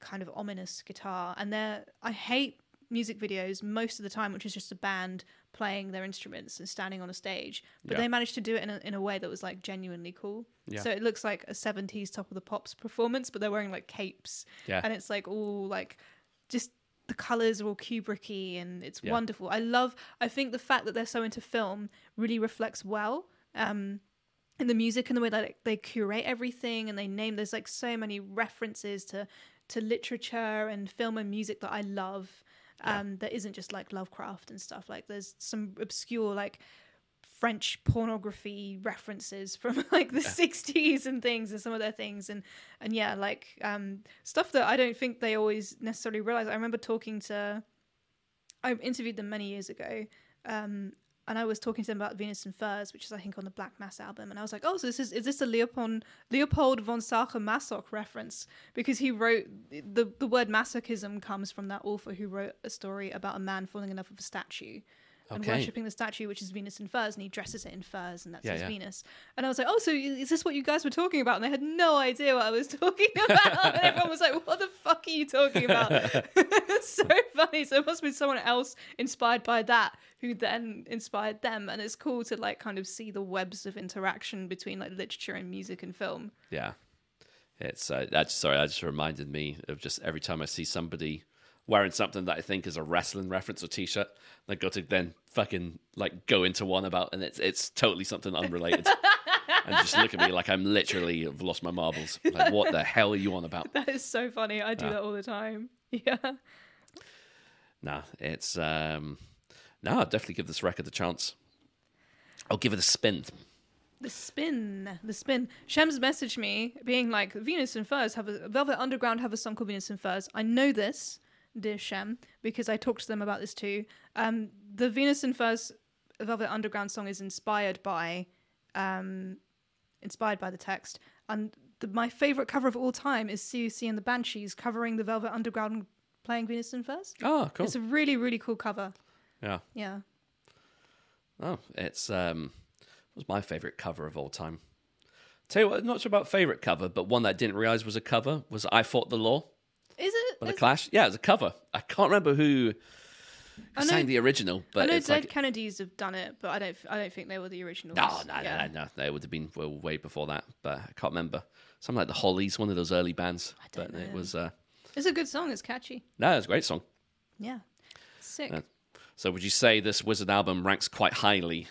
kind of ominous guitar. And I hate music videos most of the time, which is just a band playing their instruments and standing on a stage, but they managed to do it in a way that was like genuinely cool. So it looks like a 70s Top of the Pops performance, but they're wearing like capes, and it's like all like just the colours are all Kubricky, and it's wonderful. I think the fact that they're so into film really reflects well in the music and the way that they curate everything, and they name, there's like so many references to literature and film and music that I love, that isn't just like Lovecraft and stuff. Like there's some obscure like French pornography references from like the 60s and things, and some of their things, and yeah, like stuff that I don't think they always necessarily realize. I remember I interviewed them many years ago, and I was talking to them about Venus in Furs, which is I think on the Black Mass album, and I was like, oh, so is this a Leopold von Sarcher Masoch reference? Because he wrote, the word masochism comes from that author who wrote a story about a man falling in love with a statue. Okay. And worshipping the statue, which is Venus in Furs, and he dresses it in furs, and that's his Venus. And I was like, oh, so is this what you guys were talking about? And they had no idea what I was talking about. And everyone was like, what the fuck are you talking about? It's so funny. So it must be someone else inspired by that who then inspired them. And it's cool to like kind of see the webs of interaction between like literature and music and film. Yeah. It's that just reminded me of just every time I see somebody wearing something that I think is a wrestling reference or T-shirt, and I got to then fucking like go into one about, and it's totally something unrelated, and just look at me like I'm literally have lost my marbles. Like, what the hell are you on about? That is so funny. I do that all the time. Yeah. I'll definitely give this record a chance. I'll give it a spin. The spin. Shems messaged me being like, Venus in Furs Velvet Underground have a song called Venus in Furs. I know this, dear Shem, because I talked to them about this too. The Venus in Furs Velvet Underground song is inspired by the text, and my favorite cover of all time is CUC and the Banshees covering the Velvet Underground playing Venus in Furs. Oh, cool! It's a really, really cool cover. Yeah. Yeah. Oh, it's what was my favorite cover of all time? Tell you what, not sure about favorite cover, but one that I didn't realize was a cover was I Fought the Law. Is it? By the Clash? Yeah, it's a cover. I can't remember who sang the original, but I know Dead Kennedys have done it, but I don't think they were the originals. No, they would have been way before that, but I can't remember. Something like the Hollies, one of those early bands. I don't know. It was. It's a good song. It's catchy. No, it's a great song. Yeah, sick. So, would you say this Wizard album ranks quite highly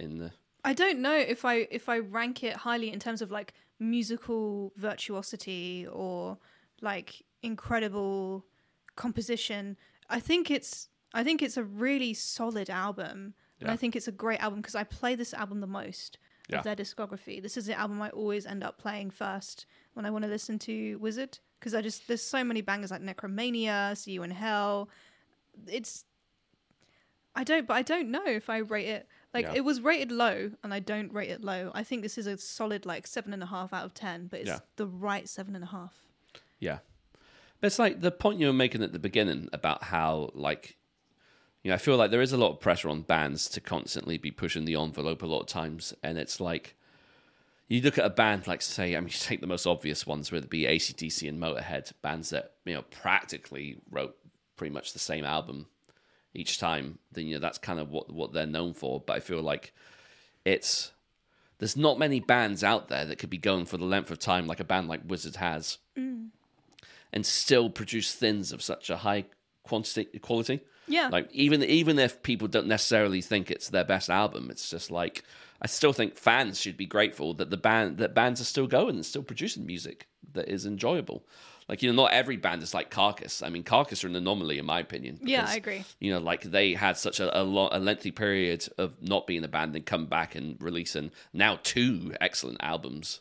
in the? I don't know if I rank it highly in terms of like musical virtuosity or like incredible composition. I think it's a really solid album, and I think it's a great album because I play this album the most of their discography. This is the album I always end up playing first when I want to listen to Wizard, because there's so many bangers like Necromania, See You in Hell. I don't know if I rate it. Like, it was rated low, and I don't rate it low. I think this is a solid like 7.5 out of 10, but it's the right 7.5. Yeah. But it's like the point you were making at the beginning about how, like, you know, I feel like there is a lot of pressure on bands to constantly be pushing the envelope a lot of times. And it's like, you look at a band, like, say, I mean, you take the most obvious ones, whether it be AC/DC and Motorhead, bands that, you know, practically wrote pretty much the same album each time. Then, you know, that's kind of what they're known for. But I feel like it's There's not many bands out there that could be going for the length of time like a band like Wizard has and still produce things of such a high quality. Yeah. Like, even if people don't necessarily think it's their best album, it's just like, I still think fans should be grateful that bands are still going and still producing music that is enjoyable. Like, you know, not every band is like Carcass. I mean, Carcass are an anomaly in my opinion. Because, yeah, I agree. You know, like they had such a lengthy period of not being a band and come back and releasing now 2 excellent albums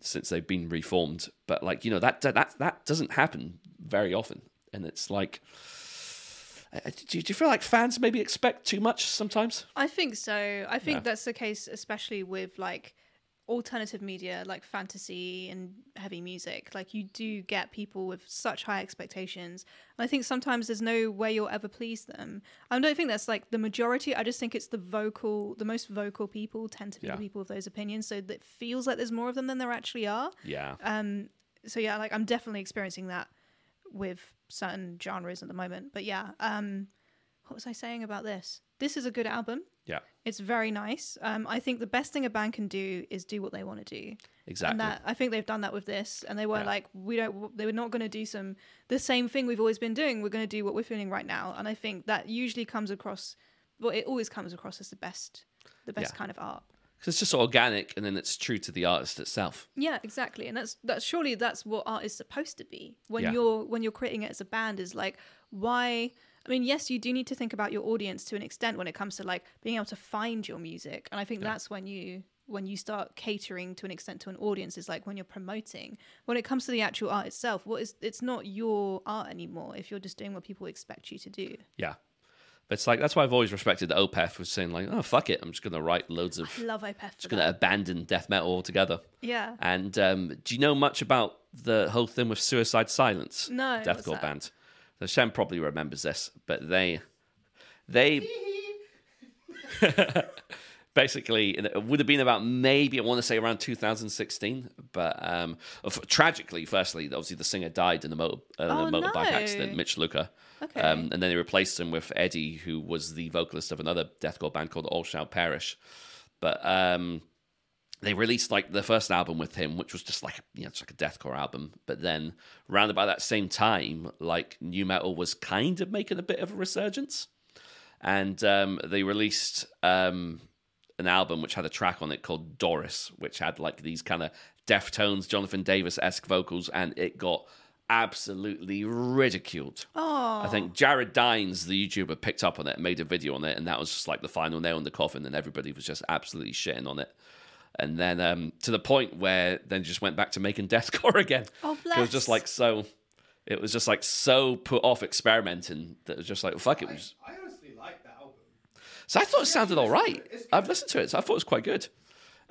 since they've been reformed. But like, you know, that doesn't happen very often. And it's like, do you feel like fans maybe expect too much sometimes? I think so. I think that's the case, especially with like alternative media, like fantasy and heavy music. Like you do get people with such high expectations. And I think sometimes there's no way you'll ever please them. I don't think that's like the majority. I just think it's the most vocal people tend to be the people with those opinions. So it feels like there's more of them than there actually are. Yeah. So yeah, like I'm definitely experiencing that with certain genres at the moment. But yeah, what was I saying about this? This is a good album. Yeah. It's very nice. I think the best thing a band can do is do what they want to do. Exactly. And that, I think they've done that with this. And they were like, they were not going to do the same thing we've always been doing. We're going to do what we're feeling right now. And I think that usually comes across, well, it always comes across as the best kind of art. Because it's just organic and then it's true to the artist itself. Yeah, exactly. And that's surely what art is supposed to be. When you're creating it as a band is like, why? I mean, yes, you do need to think about your audience to an extent when it comes to like being able to find your music. And I think that's when you start catering to an extent to an audience is like when you're promoting. When it comes to the actual art itself, it's not your art anymore if you're just doing what people expect you to do. Yeah. It's like, that's why I've always respected that Opeth was saying like, oh, fuck it. I'm just going to write loads of... I love Opeth. Just going to abandon death metal altogether. Yeah. And do you know much about the whole thing with Suicide Silence? No. Deathcore band. So Shem probably remembers this, but they basically, it would have been about maybe, I want to say around 2016, but tragically, firstly, obviously the singer died in a motorbike accident, Mitch Luca. Okay. And then they replaced him with Eddie, who was the vocalist of another deathcore band called All Shall Perish. But they released like the first album with him, which was just like, you know, it's like a deathcore album. But then round about that same time, like nu metal was kind of making a bit of a resurgence. And they released an album which had a track on it called Doris, which had like these kind of Deftones, Jonathan Davis-esque vocals, and it got absolutely ridiculed. Oh. I think Jared Dines, the YouTuber, picked up on it and made a video on it, and that was just like the final nail in the coffin, and everybody was just absolutely shitting on it. And then to the point where then just went back to making deathcore again. Oh, bless. It was just like so put off experimenting that it was just like, fuck it. I honestly like that album. So I thought it sounded all right. I've listened to it, so I thought it was quite good.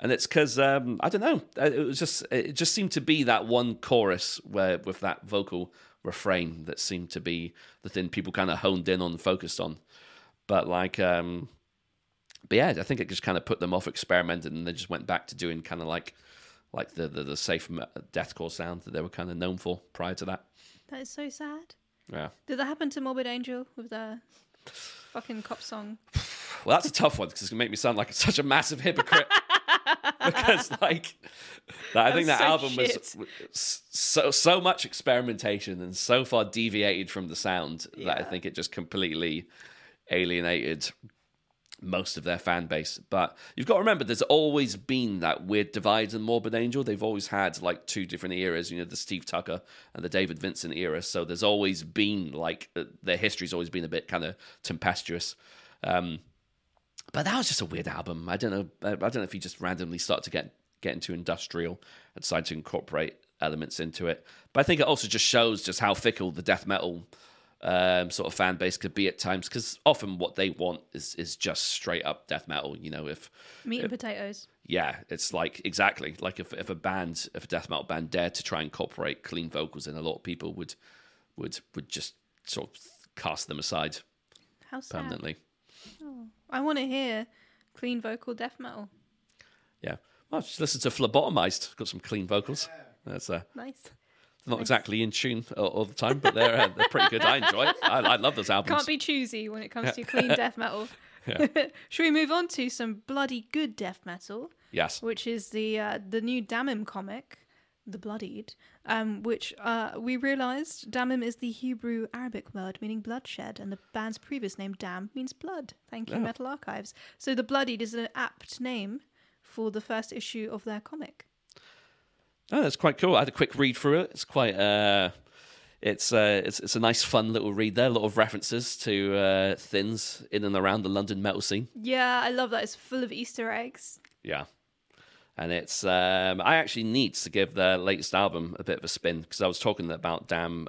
And it's because I don't know. It just seemed to be that one chorus where with that vocal refrain that seemed to be the thing people kind of honed in on, and focused on. But like, but yeah, I think it just kind of put them off experimenting, and they just went back to doing kind of like the safe deathcore sound that they were kind of known for prior to that. That is so sad. Yeah. Did that happen to Morbid Angel with their fucking cop song? Well, that's a tough one because it's gonna make me sound like such a massive hypocrite. Because like, I think that album was so much experimentation and so far deviated from the sound that I think it just completely alienated most of their fan base. But you've got to remember, there's always been that weird divide in Morbid Angel. They've always had like 2 different eras, you know, the Steve Tucker and the David Vincent era. So there's always been like their history's always been a bit kind of tempestuous. But that was just a weird album. I don't know if he just randomly started to get into industrial and decided to incorporate elements into it. But I think it also just shows just how fickle the death metal sort of fan base could be at times, because often what they want is just straight up death metal. You know, if meat and potatoes. Yeah, it's like exactly like if a death metal band dared to try and incorporate clean vocals, then a lot of people would just sort of cast them aside. How sad. Permanently. Oh, I want to hear clean vocal death metal. Yeah. Well, just listen to Phlebotomized. Got some clean vocals. Yeah. That's nice. Not exactly in tune all the time, but they're pretty good. I enjoy it. I love those albums. Can't be choosy when it comes to clean death metal. Should we move on to some bloody good death metal? Yes. Which is the new Damim comic, The Bloodied, which we realised Damim is the Hebrew Arabic word meaning bloodshed, and the band's previous name, Dam, means blood. Thank you, Metal Archives. So The Bloodied is an apt name for the first issue of their comic. Oh, that's quite cool. I had a quick read through it. It's quite... It's a nice, fun little read there. A lot of references to things in and around the London metal scene. Yeah, I love that. It's full of Easter eggs. Yeah. And it's... I actually need to give their latest album a bit of a spin, because I was talking about Damn...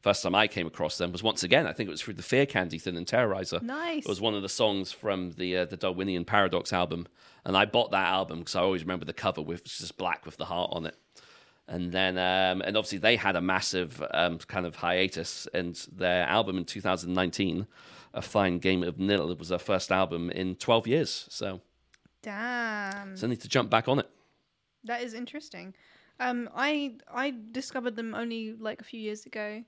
first time I came across them was, once again, I think it was through the Fear Candy thing and Terrorizer. Nice. It was one of the songs from the Darwinian Paradox album. And I bought that album because I always remember the cover, with just black with the heart on it. And then, and obviously they had a massive kind of hiatus, and their album in 2019, A Fine Game of Nil, was their first album in 12 years. So, damn. So I need to jump back on it. That is interesting. I discovered them only like a few years ago,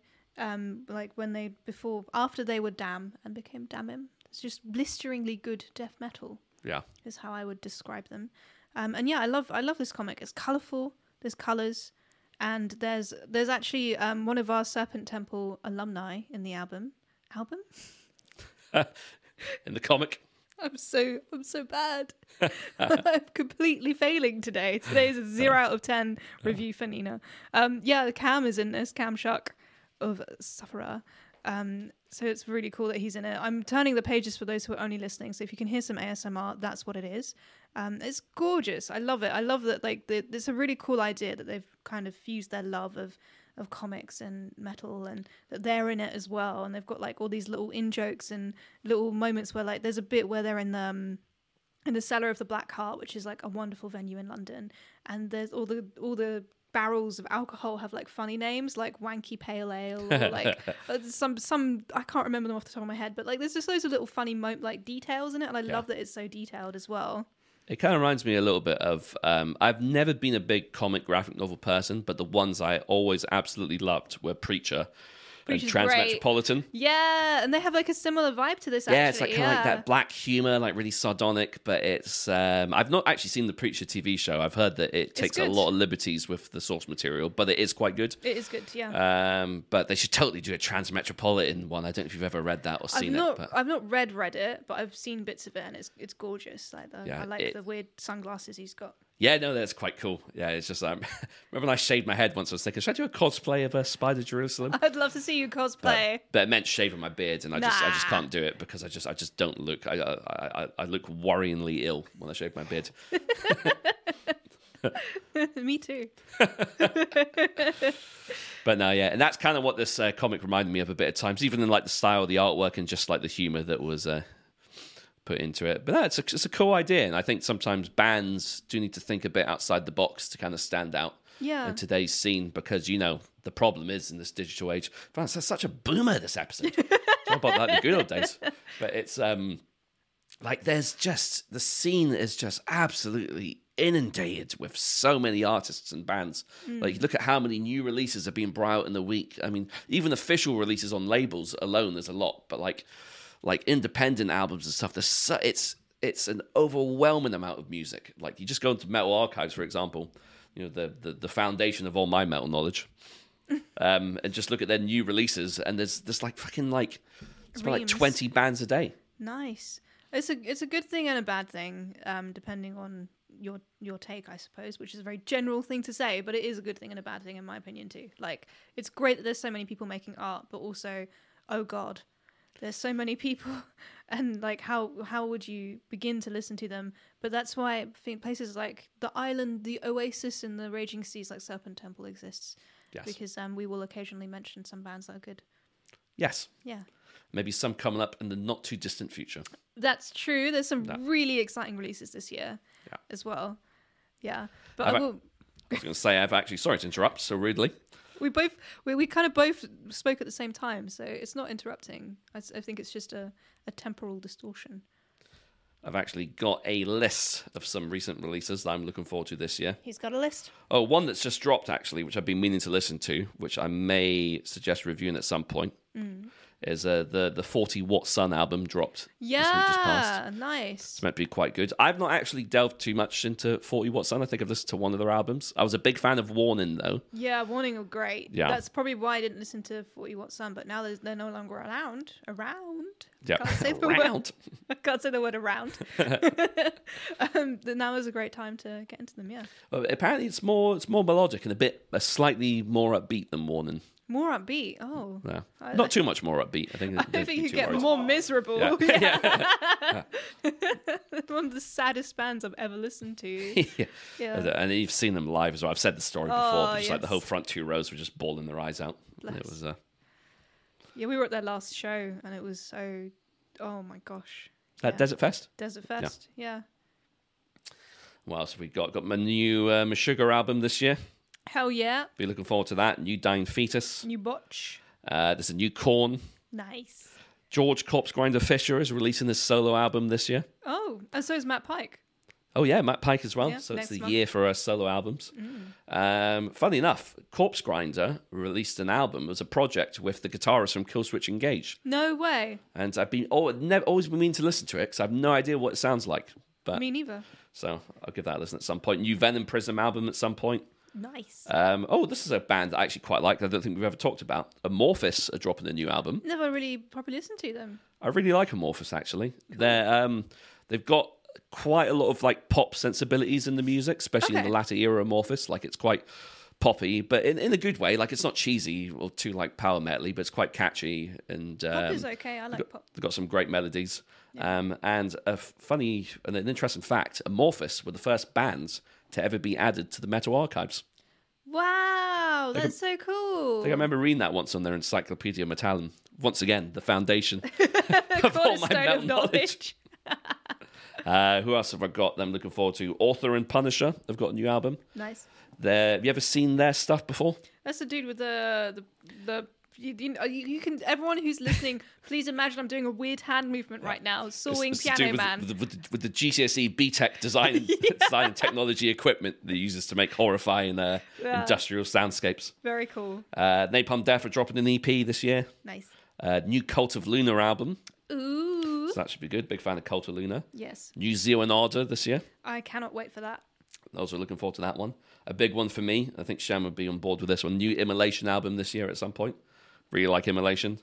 like when they, before, after they were Damn and became Damim. It's just blisteringly good death metal. Yeah. Is how I would describe them. And yeah, I love this comic. It's colourful. There's colours, and there's actually one of our Serpent Temple alumni in the album. Album? In the comic. I'm so bad. I'm completely failing today. Today's a 0 out of 10 review for Nina. Yeah, Cam is in this. Cam Shuck of Sufferer. So it's really cool that he's in it. I'm turning the pages for those who are only listening, so if you can hear some ASMR, that's what it is. It's gorgeous. I love it. I love that, like, it's a really cool idea that they've kind of fused their love of comics and metal, and that they're in it as well. And they've got, like, all these little in-jokes and little moments where, like, there's a bit where they're in the Cellar of the Black Heart, which is, like, a wonderful venue in London. And there's all the barrels of alcohol have like funny names, like Wanky Pale Ale, or like some I can't remember them off the top of my head, but like there's just loads of little funny like details in it, and I love that it's so detailed as well. It kind of reminds me a little bit of I've never been a big comic graphic novel person, but the ones I always absolutely loved were Preacher. Which and Transmetropolitan. Great. Yeah, and they have like a similar vibe to this, actually. Yeah, it's like kind of like that black humor, like really sardonic, but it's... I've not actually seen the Preacher TV show. I've heard that it takes a lot of liberties with the source material, but it is quite good. It is good, yeah. But they should totally do a Transmetropolitan one. I don't know if you've ever read that or seen it. But... I've not read it, but I've seen bits of it, and it's gorgeous. Like the weird sunglasses he's got. Yeah, no, that's quite cool. Yeah, it's just remember when I shaved my head once? I was thinking, should I do a cosplay of a Spider Jerusalem? I'd love to see you cosplay, but it meant shaving my beard, and I just can't do it because I just don't look. I look worryingly ill when I shave my beard. Me too. But no, yeah, and that's kind of what this comic reminded me of a bit at times, even in like the style, the artwork, and just like the humor that was. Put into it. But no, it's a cool idea, and I think sometimes bands do need to think a bit outside the box to kind of stand out in today's scene, because, you know, the problem is in this digital age, France, that's such a boomer this episode. It's not about that in the good old days, but it's like there's just the scene is just absolutely inundated with so many artists and bands. Like, look at how many new releases are being brought out in the week. I mean, even official releases on labels alone, there's a lot, but like independent albums and stuff, it's an overwhelming amount of music. Like, you just go into Metal Archives, for example, you know, the foundation of all my metal knowledge, and just look at their new releases, and there's like fucking like it's about like 20 bands a day. Nice. It's a good thing and a bad thing, depending on your take, I suppose, which is a very general thing to say, but it is a good thing and a bad thing in my opinion too. Like, it's great that there's so many people making art, but also, oh god, there's so many people, and like how would you begin to listen to them? But that's why I think places like the Island, the Oasis, and the Raging Seas, like Serpent Temple, exists. Yes. Because we will occasionally mention some bands that are good. Yes. Yeah. Maybe some coming up in the not too distant future. That's true. There's some really exciting releases this year as well. Yeah. But I was going to say, I've actually, sorry to interrupt so rudely. We kind of both spoke at the same time, so it's not interrupting. I think it's just a temporal distortion. I've actually got a list of some recent releases that I'm looking forward to this year. He's got a list. Oh, one that's just dropped, actually, which I've been meaning to listen to, which I may suggest reviewing at some point, is the 40 Watt Sun album dropped this week just passed. Nice. It's meant to be quite good. I've not actually delved too much into 40 Watt Sun. I think I've listened to one of their albums. I was a big fan of Warning, though. Yeah, Warning are great. Yeah. That's probably why I didn't listen to 40 Watt Sun, but now they're no longer around. Yep. I can't say the word around. Now is a great time to get into them, yeah. Well, apparently it's more melodic and slightly more upbeat than Warning. More upbeat? Oh. Yeah. Not too much more upbeat. I think you get more miserable. Yeah. Yeah. One of the saddest bands I've ever listened to. Yeah. And you've seen them live as well. I've said the story before, but like the whole front two rows were just bawling their eyes out. It was yeah, we were at their last show and it was so oh my gosh. Yeah. Desert Fest? Desert Fest, yeah. What else have we got? Got my new Meshuggah album this year. Hell yeah. Be looking forward to that. New Dying Fetus. New Botch. There's a new Korn. Nice. George Corpse Grinder Fisher is releasing his solo album this year. Oh, and so is Matt Pike. Oh yeah, Matt Pike as well. Yeah, so it's the year for solo albums. Mm. Funny enough, Corpse Grinder released an album as a project with the guitarist from Killswitch Engage. No way. And I've been always been meaning to listen to it because I've no idea what it sounds like. But me neither. So I'll give that a listen at some point. New Venom Prism album at some point. Nice. This is a band I actually quite like that I don't think we've ever talked about. Amorphis are dropping a new album. Never really properly listened to them. I really like Amorphis, actually. Cool. They've got quite a lot of like pop sensibilities in the music, especially in the latter era Amorphis. Like, it's quite poppy, but in a good way. Like, it's not cheesy or too like power metal-y, but it's quite catchy. And pop is okay. I like pop. They've got some great melodies. Yeah. And an interesting fact, Amorphis were the first bands to ever be added to the Metal Archives. Wow, that's so cool. I think I remember reading that once on their Encyclopedia Metallum. Once again, the foundation of all my metal knowledge. Who else have I got that I'm looking forward to? Author and Punisher have got a new album. Nice. Have you ever seen their stuff before? That's the dude with the you can, everyone who's listening, please imagine I'm doing a weird hand movement right now, sawing it's Piano Man. With the GCSE BTEC design, design technology equipment that uses to make horrifying industrial soundscapes. Very cool. Napalm Death are dropping an EP this year. Nice. New Cult of Luna album. Ooh. So that should be good. Big fan of Cult of Luna. Yes. New Zealand Order this year. I cannot wait for that. Also looking forward to that one. A big one for me. I think Sham would be on board with this one. New Immolation album this year at some point. Really like Immolation.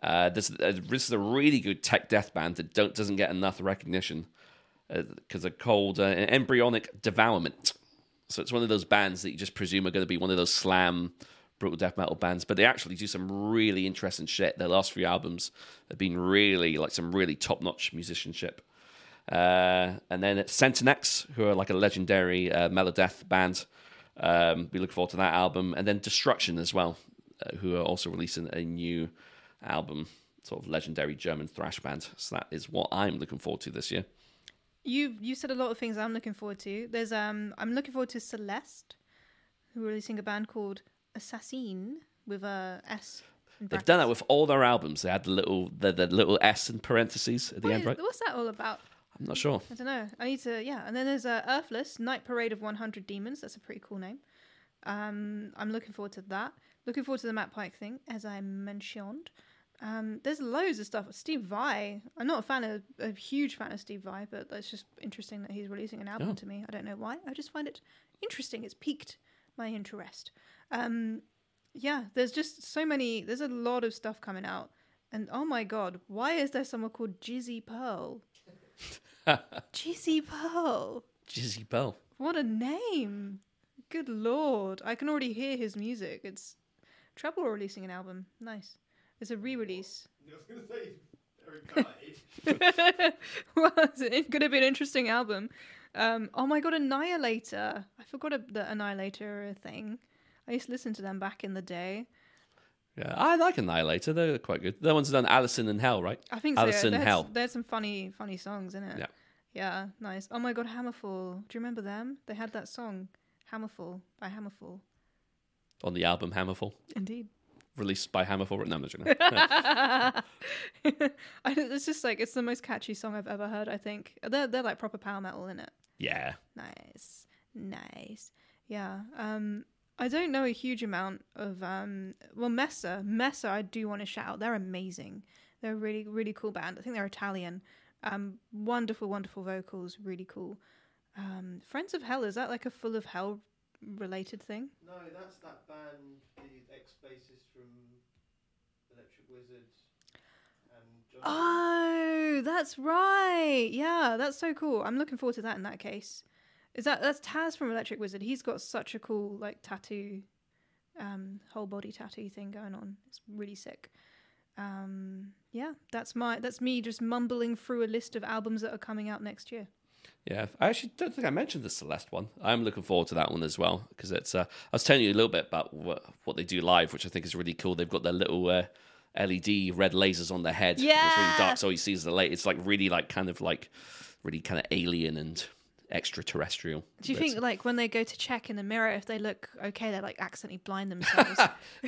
This is a really good tech death band that doesn't get enough recognition because they're called Embryonic Devourment. So it's one of those bands that you just presume are going to be one of those slam brutal death metal bands, but they actually do some really interesting shit. Their last few albums have been really like some really top-notch musicianship. And then it's Sentinex, who are like a legendary melodeath band. We look forward to that album, and then Destruction as well, who are also releasing a new album, sort of legendary German thrash band. So that is what I'm looking forward to this year. You said a lot of things I'm looking forward to. There's I'm looking forward to Celeste, who are releasing a band called Assassin with a S. They've done that with all their albums. They had the little S in parentheses at the end, right? What's that all about? I'm not sure. I don't know. I need to, yeah. And then there's Earthless, Night Parade of 100 Demons. That's a pretty cool name. I'm looking forward to that. Looking forward to the Matt Pike thing, as I mentioned. There's loads of stuff. Steve Vai. I'm not a huge fan of Steve Vai, but it's just interesting that he's releasing an album to me. I don't know why. I just find it interesting. It's piqued my interest. There's just so many. There's a lot of stuff coming out. And oh my God, why is there someone called Jizzy Pearl? Jizzy Pearl. Jizzy Pearl. What a name. Good Lord. I can already hear his music. It's Trouble releasing an album. Nice. It's a re-release. I was going to say, well, it's going to be an interesting album. Oh my God, Annihilator. I forgot the Annihilator thing. I used to listen to them back in the day. Yeah, I like Annihilator. They're quite good. That one's done Alison in Hell, right? I think so. Alison in Hell. There's some funny songs in it. Yeah. Yeah, nice. Oh my God, Hammerfall. Do you remember them? They had that song, Hammerfall, by Hammerfall. On the album Hammerfall? Indeed. Released by Hammerfall. No, I'm not joking. It's just like, it's the most catchy song I've ever heard, I think. They're like proper power metal in it. Yeah. Nice. Yeah. I don't know a huge amount of, well, Mesa, I do want to shout. They're amazing. They're a really, really cool band. I think they're Italian. Wonderful, wonderful vocals. Really cool. Friends of Hell, is that like a Full of Hell related thing? No, that's that band, the ex-bassist from Electric Wizard. Oh, that's right. Yeah, that's so cool. I'm looking forward to that in that case. That's Taz from Electric Wizard. He's got such a cool like tattoo, whole body tattoo thing going on. It's really sick. Yeah, that's me just mumbling through a list of albums that are coming out next year. Yeah, I actually don't think I mentioned the Celeste one. I'm looking forward to that one as well because it's. I was telling you a little bit about what they do live, which I think is really cool. They've got their little LED red lasers on their head. Yeah, it's really dark, so all you see is the light. It's like really kind of alien and extraterrestrial. Do you think like when they go to check in the mirror, if they look okay, they like accidentally blind themselves?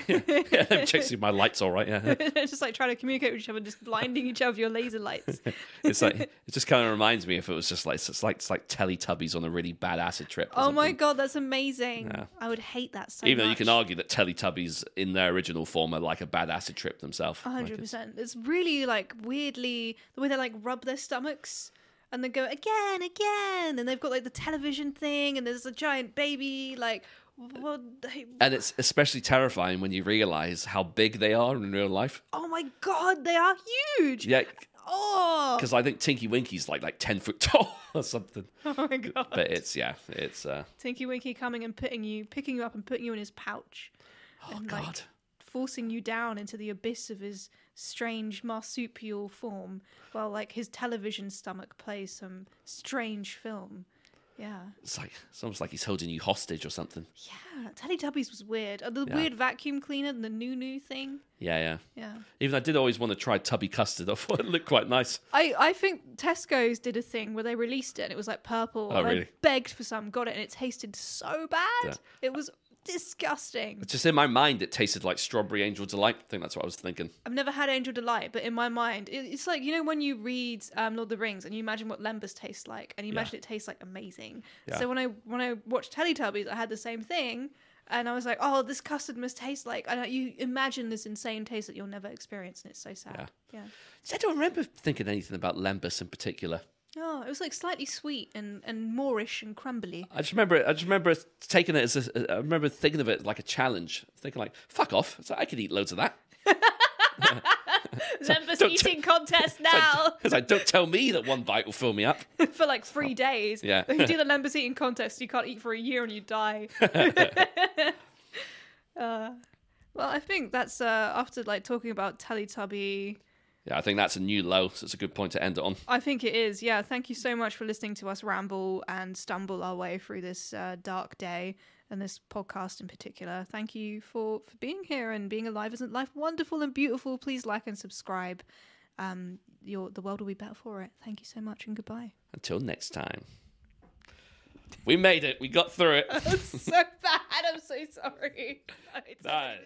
Yeah, checks if my light's all right. Yeah, just like trying to communicate with each other, just blinding each other with your laser lights. It's like it just kind of reminds me if it was just like it's like Teletubbies on a really bad acid trip. Oh something. My god, that's amazing! Yeah. I would hate that so much. Even though you can argue that Teletubbies in their original form are like a bad acid trip themselves. 100%. It's really like weirdly the way they like rub their stomachs. And they go again, and they've got like the television thing, and there's a giant baby, like. What? And it's especially terrifying when you realise how big they are in real life. Oh my god, they are huge! Yeah. Oh. Because I think Tinky Winky's like 10 foot tall or something. Oh my god! But it's Tinky Winky coming and picking you up and putting you in his pouch. Oh and, god. Like, forcing you down into the abyss of his strange marsupial form while like his television stomach plays some strange film. Yeah, it's almost like he's holding you hostage or something. Yeah, Teletubbies was weird. Weird vacuum cleaner and the new thing. Yeah. Even I did always want to try tubby custard. I thought it looked quite nice. I think Tesco's did a thing where they released it and it was like purple. Oh, and really? I begged for some, got it, and it tasted so bad. Yeah. It was disgusting. It's just in my mind it tasted like strawberry Angel Delight. I think that's what I was thinking. I've never had Angel Delight, but in my mind it's like, you know, when you read Lord of the Rings and you imagine what Lembas tastes like and you imagine it tastes like amazing. Yeah. So when I watched Teletubbies I had the same thing and I was like, oh, this custard must taste like, and you imagine this insane taste that you'll never experience, and it's so sad. Yeah. So I don't remember thinking anything about Lembas in particular. Oh, it was like slightly sweet and Moorish and crumbly. I remember thinking of it like a challenge. Thinking like, fuck off. So I could eat loads of that. Lembas eating contest now. Because like, don't tell me that one bite will fill me up. For like 3 days. Yeah. If you do the Lembas eating contest, you can't eat for a year and you die. Well, I think that's after like talking about Teletubby. Yeah, I think that's a new low, so it's a good point to end it on. I think it is, yeah. Thank you so much for listening to us ramble and stumble our way through this dark day and this podcast in particular. Thank you for being here, and being alive isn't life wonderful and beautiful? Please like and subscribe. The world will be better for it. Thank you so much and goodbye. Until next time. We made it. We got through it. That was so bad. I'm so sorry. No, it's